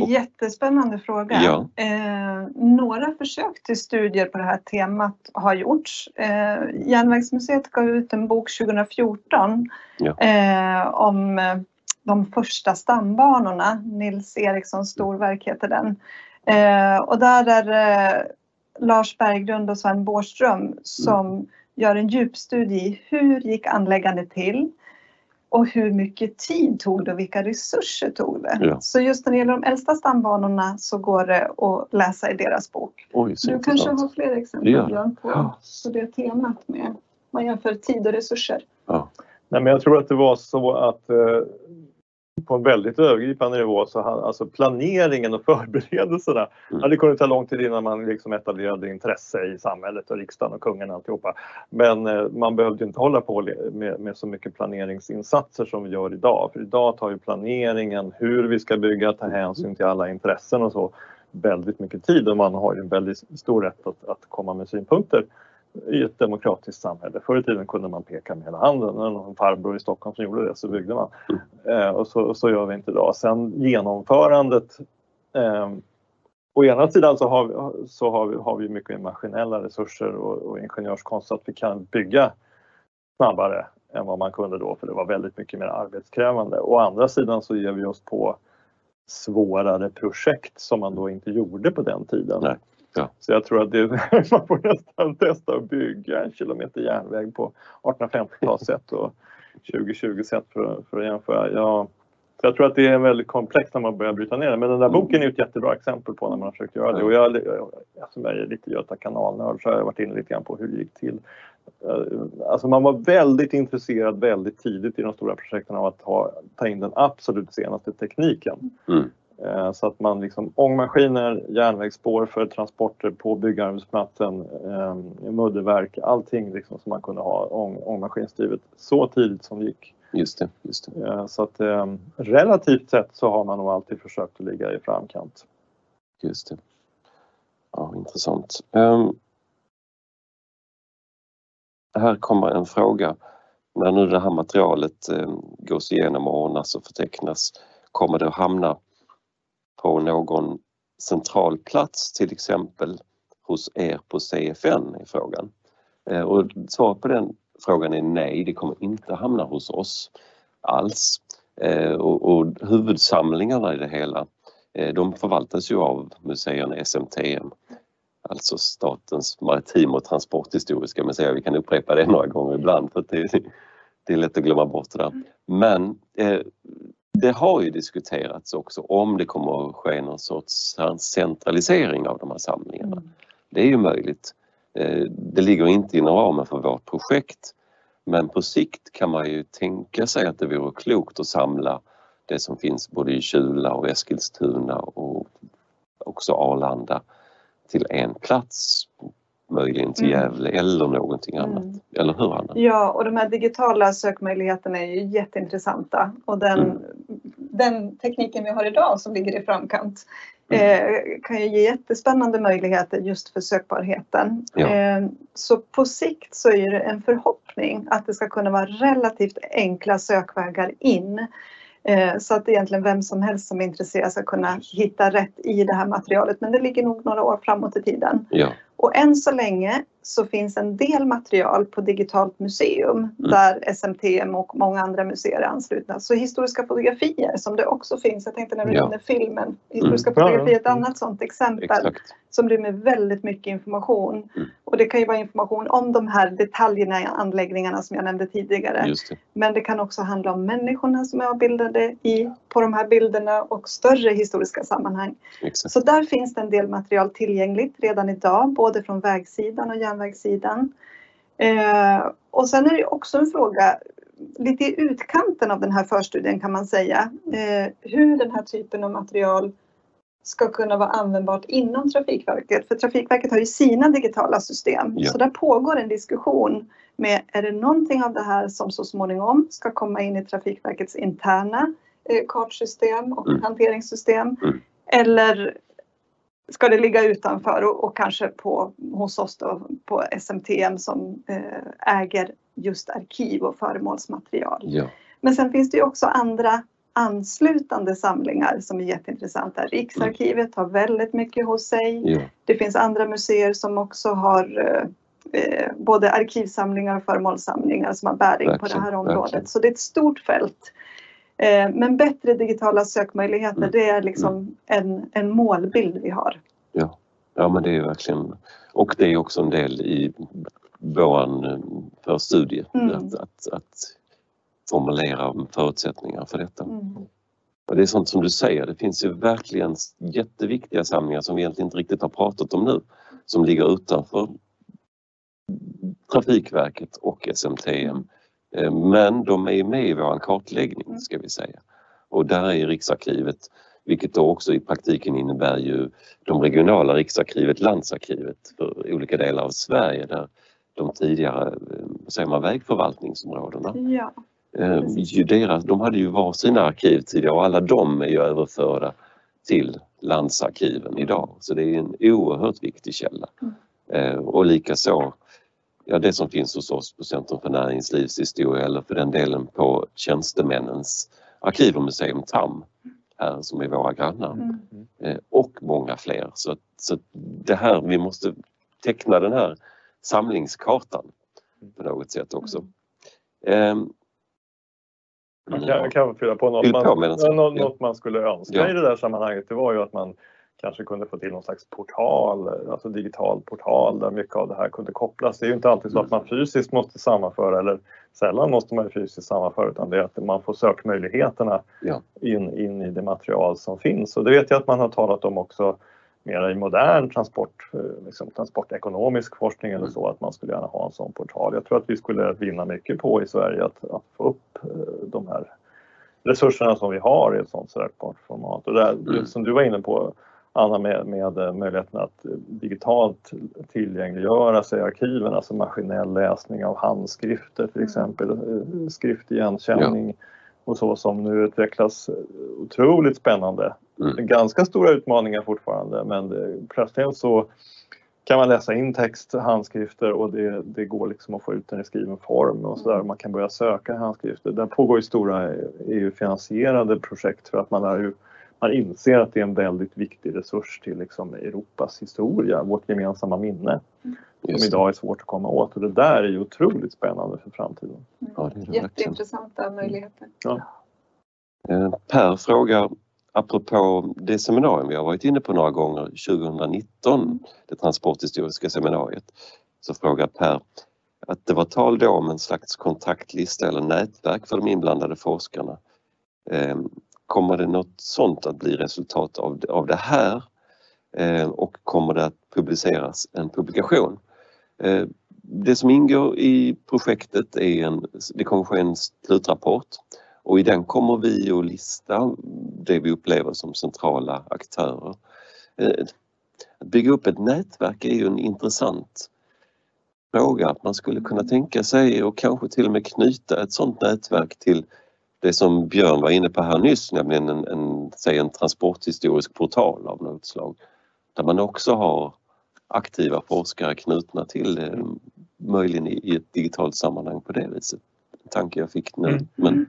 Jättespännande fråga. Ja. Eh, några försök till studier på det här temat har gjorts. Eh, Järnvägsmuseet gav ut en bok tjugo fjorton ja. eh, om de första stambanorna. Nils Erikssons storverk heter den. Eh, och där är eh, Lars Berglund och Sven Borström som mm. gör en djupstudie i hur gick anläggandet till. Och hur mycket tid tog det och vilka resurser tog det. Ja. Så just när det gäller de äldsta stambanorna så går det att läsa i deras bok. Oj, du kanske har fler exempel ja. på, ja. på det temat med man jämför tid och resurser. Ja. Nej, men jag tror att det var så att eh, på en väldigt övergripande nivå så han, alltså planeringen och förberedelserna mm. hade kunnat ta lång tid innan man liksom etablerade intresse i samhället och riksdagen och kungen och alltihopa. Men eh, man behövde inte hålla på med, med så mycket planeringsinsatser som vi gör idag. För idag tar ju planeringen hur vi ska bygga, ta hänsyn till alla intressen och så väldigt mycket tid. Och man har ju en väldigt stor rätt att, att komma med synpunkter i ett demokratiskt samhälle. Förr i tiden kunde man peka med hela handen. Någon farbror i Stockholm som gjorde det, så byggde man. Eh, och, så, och så gör vi inte idag. Sen genomförandet. Eh, å ena sidan så har vi, så har vi, har vi mycket maskinella resurser och, och ingenjörskonst att vi kan bygga snabbare än vad man kunde då. För det var väldigt mycket mer arbetskrävande. Å andra sidan så ger vi oss på svårare projekt som man då inte gjorde på den tiden. Nej. Ja. Så jag tror att det, man får nästan testa att bygga en kilometer järnväg på artonhundrafemtiotalssätt och tjugotjugosätt för, för att jämföra. Ja, så jag tror att det är väldigt komplext när man börjar bryta ner det. Men den där boken är ett jättebra exempel på när man har försökt göra det. Och jag, jag, jag som är lite Göta kanalnörd så har jag varit inne lite grann på hur det gick till. Alltså man var väldigt intresserad väldigt tidigt i de stora projekten av att ha, ta in den absolut senaste tekniken. Mm. Så att man liksom ångmaskiner, järnvägsspår för transporter på byggarbetsplatsen, mudderverk, allting liksom som man kunde ha ång, ångmaskinsdrivet så tidigt som det gick. Just det, just det. Så att relativt sett så har man nog alltid försökt att ligga i framkant. Just det. Ja, intressant. Um, här kommer en fråga. När nu det här materialet um, gås igenom och ordnas och förtecknas, kommer det att hamna på någon central plats, till exempel hos er på C F N i frågan? Och svaret på den frågan är nej, det kommer inte hamna hos oss alls. Och, och huvudsamlingarna i det hela, de förvaltas ju av museerna S M T M, alltså Statens Maritim- och Transporthistoriska museer. Vi kan upprepa det några gånger ibland för att det, det är lätt att glömma bort det där. Men eh, det har ju diskuterats också om det kommer att ske någon sorts centralisering av de här samlingarna. Mm. Det är ju möjligt. Det ligger inte inom ramen för vårt projekt. Men på sikt kan man ju tänka sig att det vore klokt att samla det som finns både i Kjula och Eskilstuna och också Arlanda till en plats. Möjligen till Gävle mm. eller någonting annat. Mm. Eller hur, Anna? Ja, och de här digitala sökmöjligheterna är ju jätteintressanta. Och den, mm. den tekniken vi har idag som ligger i framkant mm. eh, kan ju ge jättespännande möjligheter just för sökbarheten. Ja. Eh, så på sikt så är det en förhoppning att det ska kunna vara relativt enkla sökvägar in. Så att egentligen vem som helst som är intresserad ska kunna hitta rätt i det här materialet. Men det ligger nog några år framåt i tiden. Ja. Och än så länge så finns en del material på Digitalt museum mm. där S M T M och många andra museer är anslutna. Så historiska fotografier som det också finns, jag tänkte när vi ja. nämnde filmen, historiska mm. fotografier är ett annat mm. sådant exempel. Exakt. Som rymmer väldigt mycket information mm. och det kan ju vara information om de här detaljerna i anläggningarna som jag nämnde tidigare. Just det. Men det kan också handla om människorna som är avbildade i, på de här bilderna och större historiska sammanhang. Exakt. Så där finns det en del material tillgängligt redan idag, både från vägsidan och järnvägssidan. Eh, och sen är det också en fråga, lite i utkanten av den här förstudien kan man säga, eh, hur den här typen av material ska kunna vara användbart inom Trafikverket. För Trafikverket har ju sina digitala system. Ja. Så där pågår en diskussion med, är det någonting av det här som så småningom ska komma in i Trafikverkets interna eh, kartsystem och mm. hanteringssystem? Mm. Eller ska det ligga utanför och, och kanske på, hos oss då, på S M T M som eh, äger just arkiv och föremålsmaterial. Ja. Men sen finns det ju också andra anslutande samlingar som är jätteintressanta. Riksarkivet har väldigt mycket hos sig. Ja. Det finns andra museer som också har eh, både arkivsamlingar och föremålssamlingar som har bäring verkligen, på det här området. Verkligen. Så det är ett stort fält. Eh, men bättre digitala sökmöjligheter, mm. det är liksom en, en målbild vi har. Ja. Ja, men det är verkligen, och det är också en del i vår förstudie mm. att, att, att formulera förutsättningar för detta. Mm. Och det är sånt som du säger, det finns ju verkligen jätteviktiga samlingar som vi egentligen inte riktigt har pratat om nu, som ligger utanför Trafikverket och S M T M. Men de är med i vår kartläggning, ska vi säga. Och där är Riksarkivet, vilket då också i praktiken innebär ju de regionala Riksarkivet, Landsarkivet för olika delar av Sverige, där de tidigare, säger man, vägförvaltningsområdena. Ja. Deras, de hade ju var sina arkiv tidigare och alla de är ju överförda till landsarkiven idag. Så det är en oerhört viktig källa. Mm. Och likaså ja, det som finns hos oss på Centrum för näringslivshistoria eller för den delen på tjänstemännens arkiv och museum T A M här som är våra grannar. Mm. Och många fler. Så, så det här, vi måste teckna den här samlingskartan på något sätt också. Mm. Man kan, jag kan fylla på något, man, något ja. man skulle önska ja. i det där sammanhanget. Det var ju att man kanske kunde få till någon slags portal, alltså digital portal där mycket av det här kunde kopplas. Det är ju inte alltid så att man fysiskt måste sammanföra eller sällan måste man fysiskt sammanföra, utan det är att man får sökmöjligheterna ja. in, in i det material som finns. Och det vet jag att man har talat om också mer i modern transport, liksom transportekonomisk forskning eller så, att man skulle gärna ha en sån portal. Jag tror att vi skulle vinna mycket på i Sverige att, att få upp de här resurserna som vi har i ett sånt sökbart format. Och det mm. som du var inne på, Anna, med, med möjligheten att digitalt tillgängliggöra sig arkiven, alltså maskinell läsning av handskrifter till exempel, skriftigenkänning. Ja. Och så som nu utvecklas, otroligt spännande. Mm. Ganska stora utmaningar fortfarande, men det, plötsligt så kan man läsa in text, handskrifter och det, det går liksom att få ut den i skriven form och så där. Man kan börja söka handskrifter. Där pågår ju stora E U-finansierade projekt för att man, är ju, man inser att det är en väldigt viktig resurs till liksom Europas historia, vårt gemensamma minne. Mm. Som idag är svårt att komma åt, och det där är ju otroligt spännande för framtiden. Mm. Ja, det är det. Jätteintressanta möjligheter. Ja. Per frågar, apropå det seminarium vi har varit inne på några gånger, tjugonitton, mm. det transporthistoriska seminariet, så frågar Per att det var tal då om en slags kontaktlista eller nätverk för de inblandade forskarna. Kommer det något sånt att bli resultat av, av det här? Och kommer det att publiceras en publikation? Det som ingår i projektet är en, det kommer ske en slutrapport, och i den kommer vi att lista det vi upplever som centrala aktörer. Att bygga upp ett nätverk är ju en intressant fråga, att man skulle kunna tänka sig och kanske till och med knyta ett sådant nätverk till det som Björn var inne på här nyss, nämligen en, en, säg en transporthistorisk portal av något slag, där man också har aktiva forskare knutna till det, möjligen i ett digitalt sammanhang på det viset. En tanke jag fick nu, men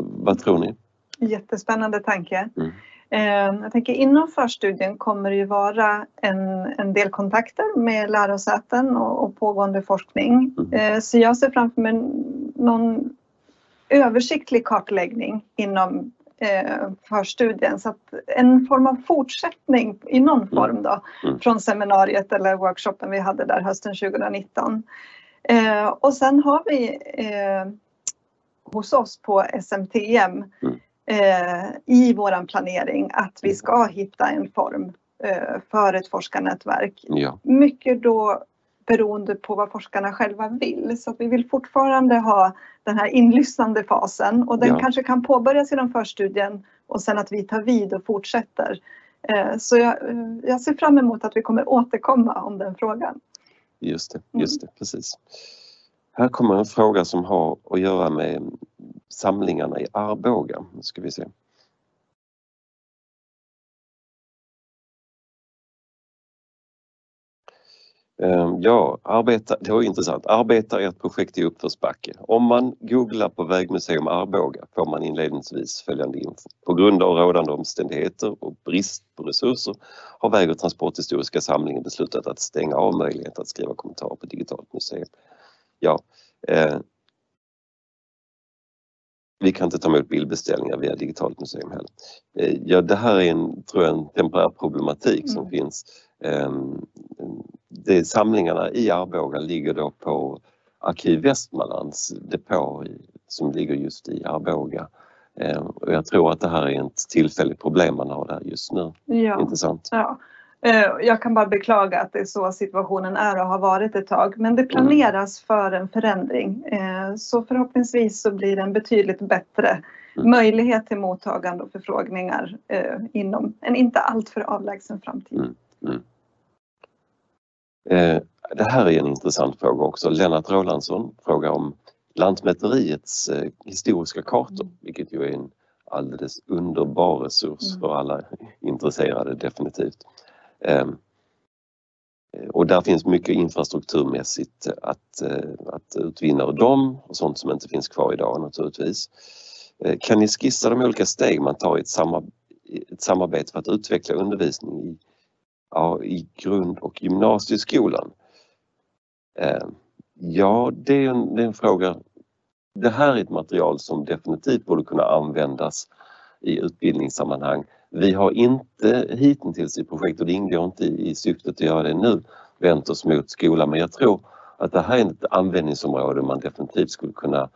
vad tror ni? Jättespännande tanke. Mm. Jag tänker inom förstudien kommer det ju vara en, en del kontakter med lärosäten och, och pågående forskning. Mm. Så jag ser framför mig någon översiktlig kartläggning inom förstudien, så att en form av fortsättning i någon form då, mm. från seminariet eller workshopen vi hade där hösten tjugonitton. Och sen har vi hos oss på S M T M mm. i våran planering att vi ska hitta en form för ett forskarnätverk. Ja. Mycket då beroende på vad forskarna själva vill. Så att vi vill fortfarande ha den här inlyssnande fasen. Och den ja. kanske kan påbörjas inom förstudien och sen att vi tar vid och fortsätter. Så jag, jag ser fram emot att vi kommer återkomma om den frågan. Just det, just det, mm. precis. Här kommer en fråga som har att göra med samlingarna i Arboga. Nu ska vi se. Ja, arbeta, det var intressant. Arbetar ert projekt i uppförsbacke? Om man googlar på Vägmuseum Arboga får man inledningsvis följande info. På grund av rådande omständigheter och brist på resurser har Väg- och transporthistoriska samlingen beslutat att stänga av möjligheten att skriva kommentarer på Digitalt museum. Ja, eh, vi kan inte ta emot bildbeställningar via Digitalt museum heller. Eh, ja, det här är en, tror jag, en temporär problematik som mm. finns. Eh, det, samlingarna i Arboga ligger då på Arkiv Västmanlands depå i, som ligger just i Arboga. Eh, och jag tror att det här är ett tillfälligt problem man har där just nu. Ja. Intressant. Ja. Jag kan bara beklaga att det är så situationen är och har varit ett tag. Men det planeras för en förändring. Så förhoppningsvis så blir det en betydligt bättre mm. möjlighet till mottagande och förfrågningar inom en inte alltför avlägsen framtid. Mm. Mm. Det här är en intressant fråga också. Lennart Rolandsson frågar om Lantmäteriets historiska kartor, mm. vilket ju är en alldeles underbar resurs mm. för alla intresserade, definitivt. Och där finns mycket infrastrukturmässigt att, att utvinna av dem och sånt som inte finns kvar idag naturligtvis. Kan ni skissa de olika steg man tar i ett, samar- ett samarbete för att utveckla undervisning i, ja, i grund- och gymnasieskolan? Ja, det är, en, det är en fråga. Det här är ett material som definitivt borde kunna användas i utbildningssammanhang. Vi har inte hittills i projektet, och det ingår inte i, i syftet att göra det nu, vänt oss mot skolan. Men jag tror att det här är ett användningsområde man definitivt skulle kunna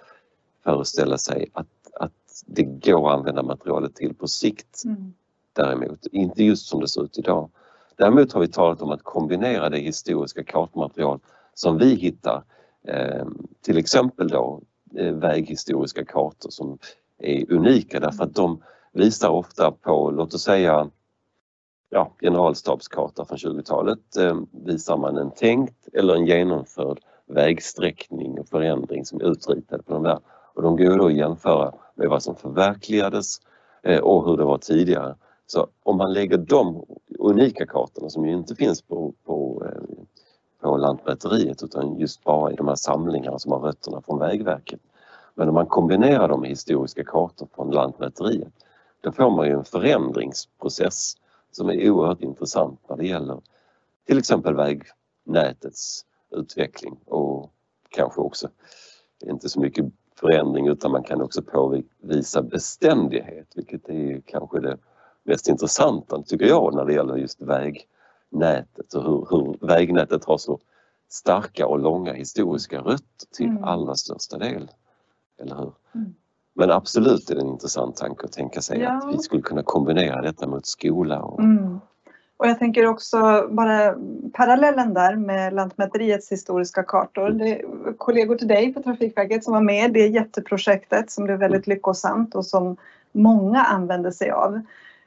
föreställa sig att, att det går att använda materialet till på sikt. Mm. Däremot, inte just som det ser ut idag. Däremot har vi talat om att kombinera det historiska kartmaterial som vi hittar, eh, till exempel då eh, väghistoriska kartor som är unika därför att de visar ofta på, låt oss säga, ja, generalstabskarta från tjugotalet eh, visar man en tänkt eller en genomförd vägsträckning och förändring som är utritad på de där. Och de går då att jämföra med vad som förverkligades eh, och hur det var tidigare. Så om man lägger de unika kartorna som ju inte finns på, på, eh, på Lantmäteriet utan just bara i de här samlingarna som har rötterna från Vägverket. Men om man kombinerar dem med historiska kartor från Lantmäteriet, då får man ju en förändringsprocess som är oerhört intressant när det gäller till exempel vägnätets utveckling och kanske också inte så mycket förändring utan man kan också påvisa beständighet, vilket är kanske det mest intressanta tycker jag när det gäller just vägnätet och hur, hur vägnätet har så starka och långa historiska rötter till mm. allra största del. Eller hur? Mm. Men absolut är det en intressant tanke att tänka sig ja. att vi skulle kunna kombinera detta mot skola. Och... Mm. och jag tänker också bara parallellen där med Lantmäteriets historiska kartor. Mm. Det är kollegor till dig på Trafikverket som var med i det jätteprojektet som blev väldigt mm. lyckosamt och som många använde sig av.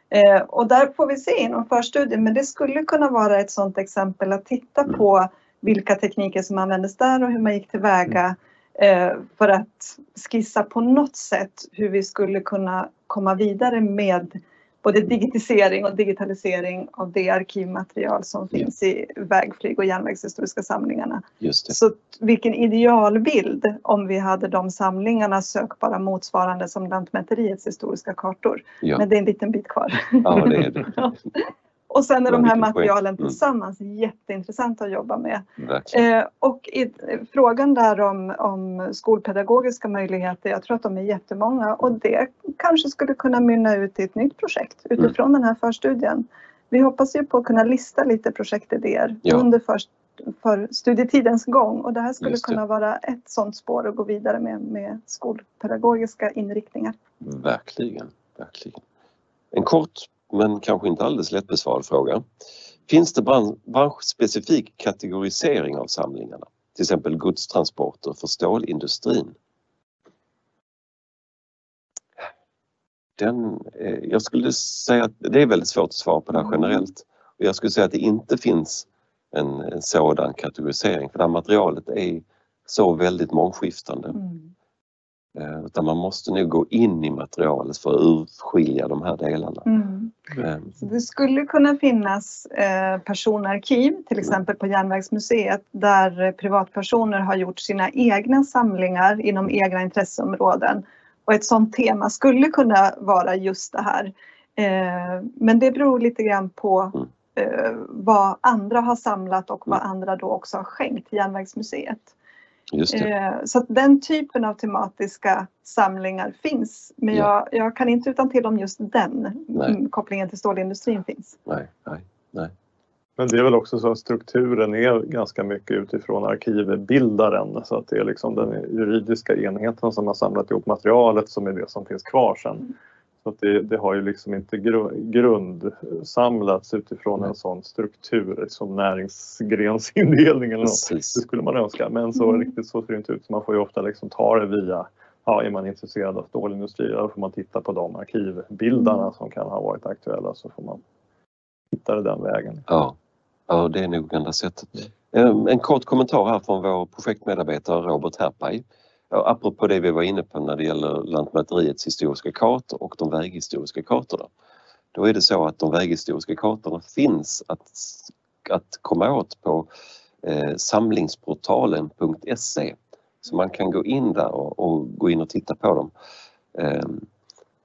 Eh, och där får vi se inom förstudien, men det skulle kunna vara ett sådant exempel att titta mm. på vilka tekniker som användes där och hur man gick tillväga. Mm. För att skissa på något sätt hur vi skulle kunna komma vidare med både digitisering och digitalisering av det arkivmaterial som ja. finns i vägflyg- och järnvägshistoriska samlingarna. Just det. Så vilken idealbild om vi hade de samlingarna sökbara motsvarande som Lantmäteriets historiska kartor. Ja. Men det är en liten bit kvar. Ja, det är det. Ja. Och sen är de här materialen tillsammans mm. jätteintressanta att jobba med. Eh, och i, frågan där om, om skolpedagogiska möjligheter, jag tror att de är jättemånga. Och det kanske skulle kunna mynna ut i ett nytt projekt utifrån mm. den här förstudien. Vi hoppas ju på att kunna lista lite projektidéer ja. under för, för studietidens gång. Och det här skulle det. kunna vara ett sådant spår att gå vidare med, med skolpedagogiska inriktningar. Verkligen, verkligen. En kort men kanske inte alldeles lätt besvarad fråga. Finns det branschspecifik kategorisering av samlingarna? Till exempel godstransporter för stålindustrin. Den, jag skulle säga att det är väldigt svårt att svara på det här generellt. Och jag skulle säga att det inte finns en, en sådan kategorisering. För det här materialet är så väldigt mångskiftande. Mm. Utan man måste nu gå in i materialet för att urskilja de här delarna. Mm. Mm. Så det skulle kunna finnas eh, personarkiv, till exempel på Järnvägsmuseet, där privatpersoner har gjort sina egna samlingar inom egna intresseområden. Och ett sådant tema skulle kunna vara just det här. Eh, men det beror lite grann på mm. eh, vad andra har samlat och vad mm. andra då också har skänkt till Järnvägsmuseet. Just det. Så att den typen av tematiska samlingar finns, men ja. jag, jag kan inte utan till om just den nej. kopplingen till stålindustrin finns. Nej, nej, nej. Men det är väl också så att strukturen är ganska mycket utifrån arkivbildaren, så att det är liksom den juridiska enheten som har samlat ihop materialet som är det som finns kvar sen. Mm. Så att det, det har ju liksom inte gru- grundsamlats utifrån en sån struktur som näringsgrensindelning eller något. Det skulle man önska, men så mm. riktigt så ser det inte ut. Man får ju ofta liksom ta det via, ja, är man intresserad av stålindustri, då får man titta på de arkivbildarna mm. som kan ha varit aktuella, så får man hitta det den vägen. Ja, ja det är nog det enda sättet. Mm. En kort kommentar här från vår projektmedarbetare Robert Herpeg. Ja, apropå det vi var inne på när det gäller Lantmäteriets historiska kartor och de väghistoriska kartorna. Då är det så att de väghistoriska kartorna finns att, att komma åt på eh, samlingsportalen punkt se. Så man kan gå in där och, och gå in och titta på dem eh,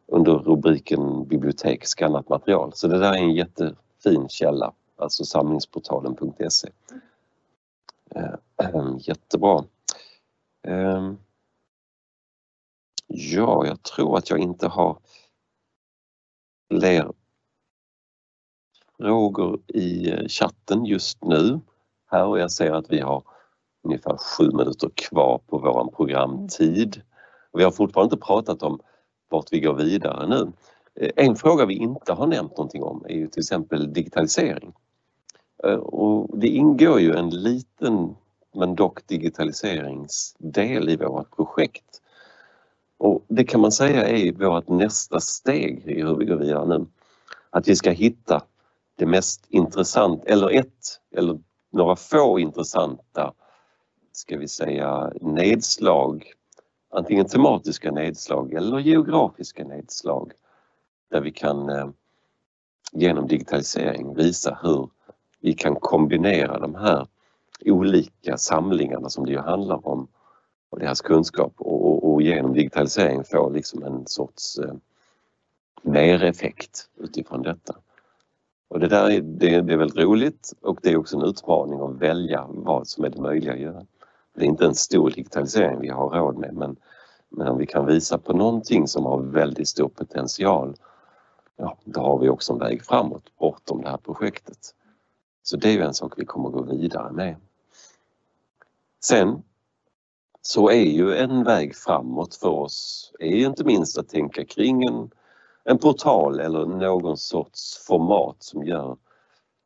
under rubriken bibliotek skannat material. Så det där är en jättefin källa, alltså samlingsportalen punkt se. Eh, eh, jättebra. Eh, Ja, jag tror att jag inte har fler frågor i chatten just nu. Här och jag ser att vi har ungefär sju minuter kvar på vår programtid. Vi har fortfarande inte pratat om vart vi går vidare nu. En fråga vi inte har nämnt någonting om är ju till exempel digitalisering. Och det ingår ju en liten men dock digitaliseringsdel i vårt projekt. Och det kan man säga är vårt nästa steg i hur vi går vidare nu. Att vi ska hitta det mest intressant, eller ett eller några få intressanta, ska vi säga, nedslag. Antingen tematiska nedslag eller geografiska nedslag. Där vi kan genom digitalisering visa hur vi kan kombinera de här olika samlingarna som det ju handlar om. Och deras kunskap och, och, och genom digitalisering får liksom en sorts eh, mereffekt utifrån detta. Och det där är, det, det är väldigt roligt, och det är också en utmaning att välja vad som är det möjliga att göra. Det är inte en stor digitalisering vi har råd med, men, men om vi kan visa på någonting som har väldigt stor potential, ja, då har vi också en väg framåt bortom det här projektet. Så det är ju en sak vi kommer gå vidare med. Sen så är ju en väg framåt för oss är ju inte minst att tänka kring en, en portal eller någon sorts format som gör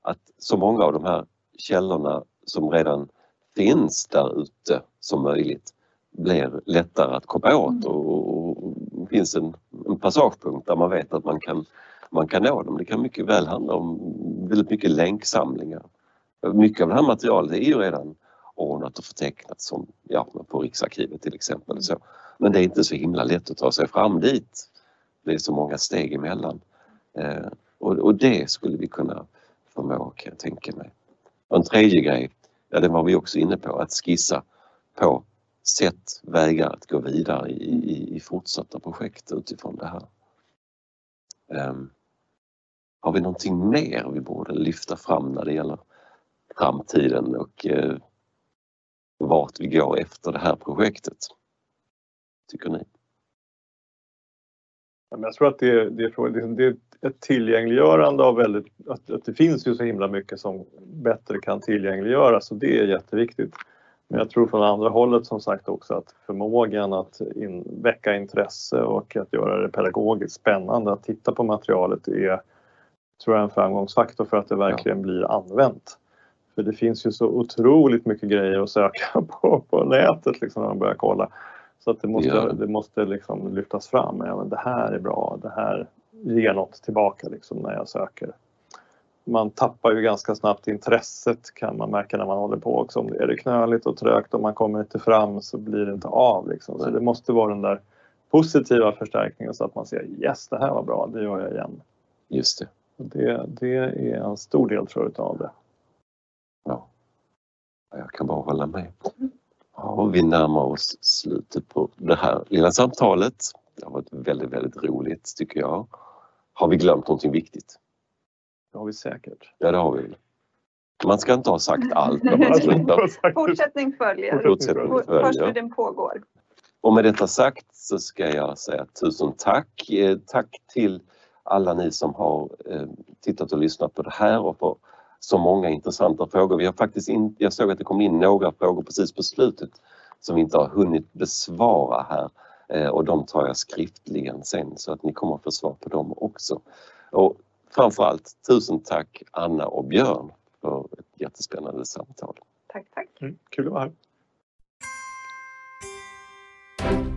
att så många av de här källorna som redan finns där ute som möjligt blir lättare att komma åt, och, och finns en, en passagepunkt där man vet att man kan, man kan nå dem. Det kan mycket väl handla om väldigt mycket länksamlingar. Mycket av det här materialet är ju redan ordnat och förtecknat, som ja, på Riksarkivet till exempel. Så. Men det är inte så himla lätt att ta sig fram dit. Det är så många steg emellan. Eh, och, och det skulle vi kunna förmå, kan jag tänka mig. Och en tredje grej, ja, det var vi också inne på, att skissa på sätt, vägar att gå vidare i, i, i fortsatta projekt utifrån det här. Eh, har vi någonting mer vi borde lyfta fram när det gäller framtiden och eh, vart vi går efter det här projektet, tycker ni? Jag tror att det är, det är, det är ett tillgängliggörande av väldigt, att, att det finns ju så himla mycket som bättre kan tillgängliggöras, och det är jätteviktigt. Men jag tror från andra hållet som sagt också att förmågan att in, väcka intresse och att göra det pedagogiskt spännande att titta på materialet är, tror jag, en framgångsfaktor för att det verkligen blir använt. För det finns ju så otroligt mycket grejer att söka på på nätet liksom när man börjar kolla. Så att det måste, ja. det måste liksom lyftas fram. Ja, men det här är bra, det här ger något tillbaka liksom när jag söker. Man tappar ju ganska snabbt intresset, kan man märka när man håller på också. Om det är knöligt och trögt och man kommer inte fram så blir det inte av. Liksom. Så det måste vara den där positiva förstärkningen så att man säger yes, det här var bra, det gör jag igen. Just det. Det, det är en stor del tror jag av det. Ja, jag kan bara hålla med. Ja, vi närmar oss slutet på det här lilla samtalet. Det har varit väldigt, väldigt roligt tycker jag. Har vi glömt någonting viktigt? Det har vi säkert. Ja, det har vi. Man ska inte ha sagt allt. Fortsättning följer. Fortsättning följer. Forskningen pågår. Och med detta sagt så ska jag säga tusen tack. Tack till alla ni som har tittat och lyssnat på det här och på så många intressanta frågor. Vi har faktiskt in, jag såg att det kom in några frågor precis på slutet som vi inte har hunnit besvara här, eh, och de tar jag skriftligen sen så att ni kommer att få svar på dem också. Och framförallt tusen tack Anna och Björn för ett jättespännande samtal. Tack, tack. Mm, kul att vara här.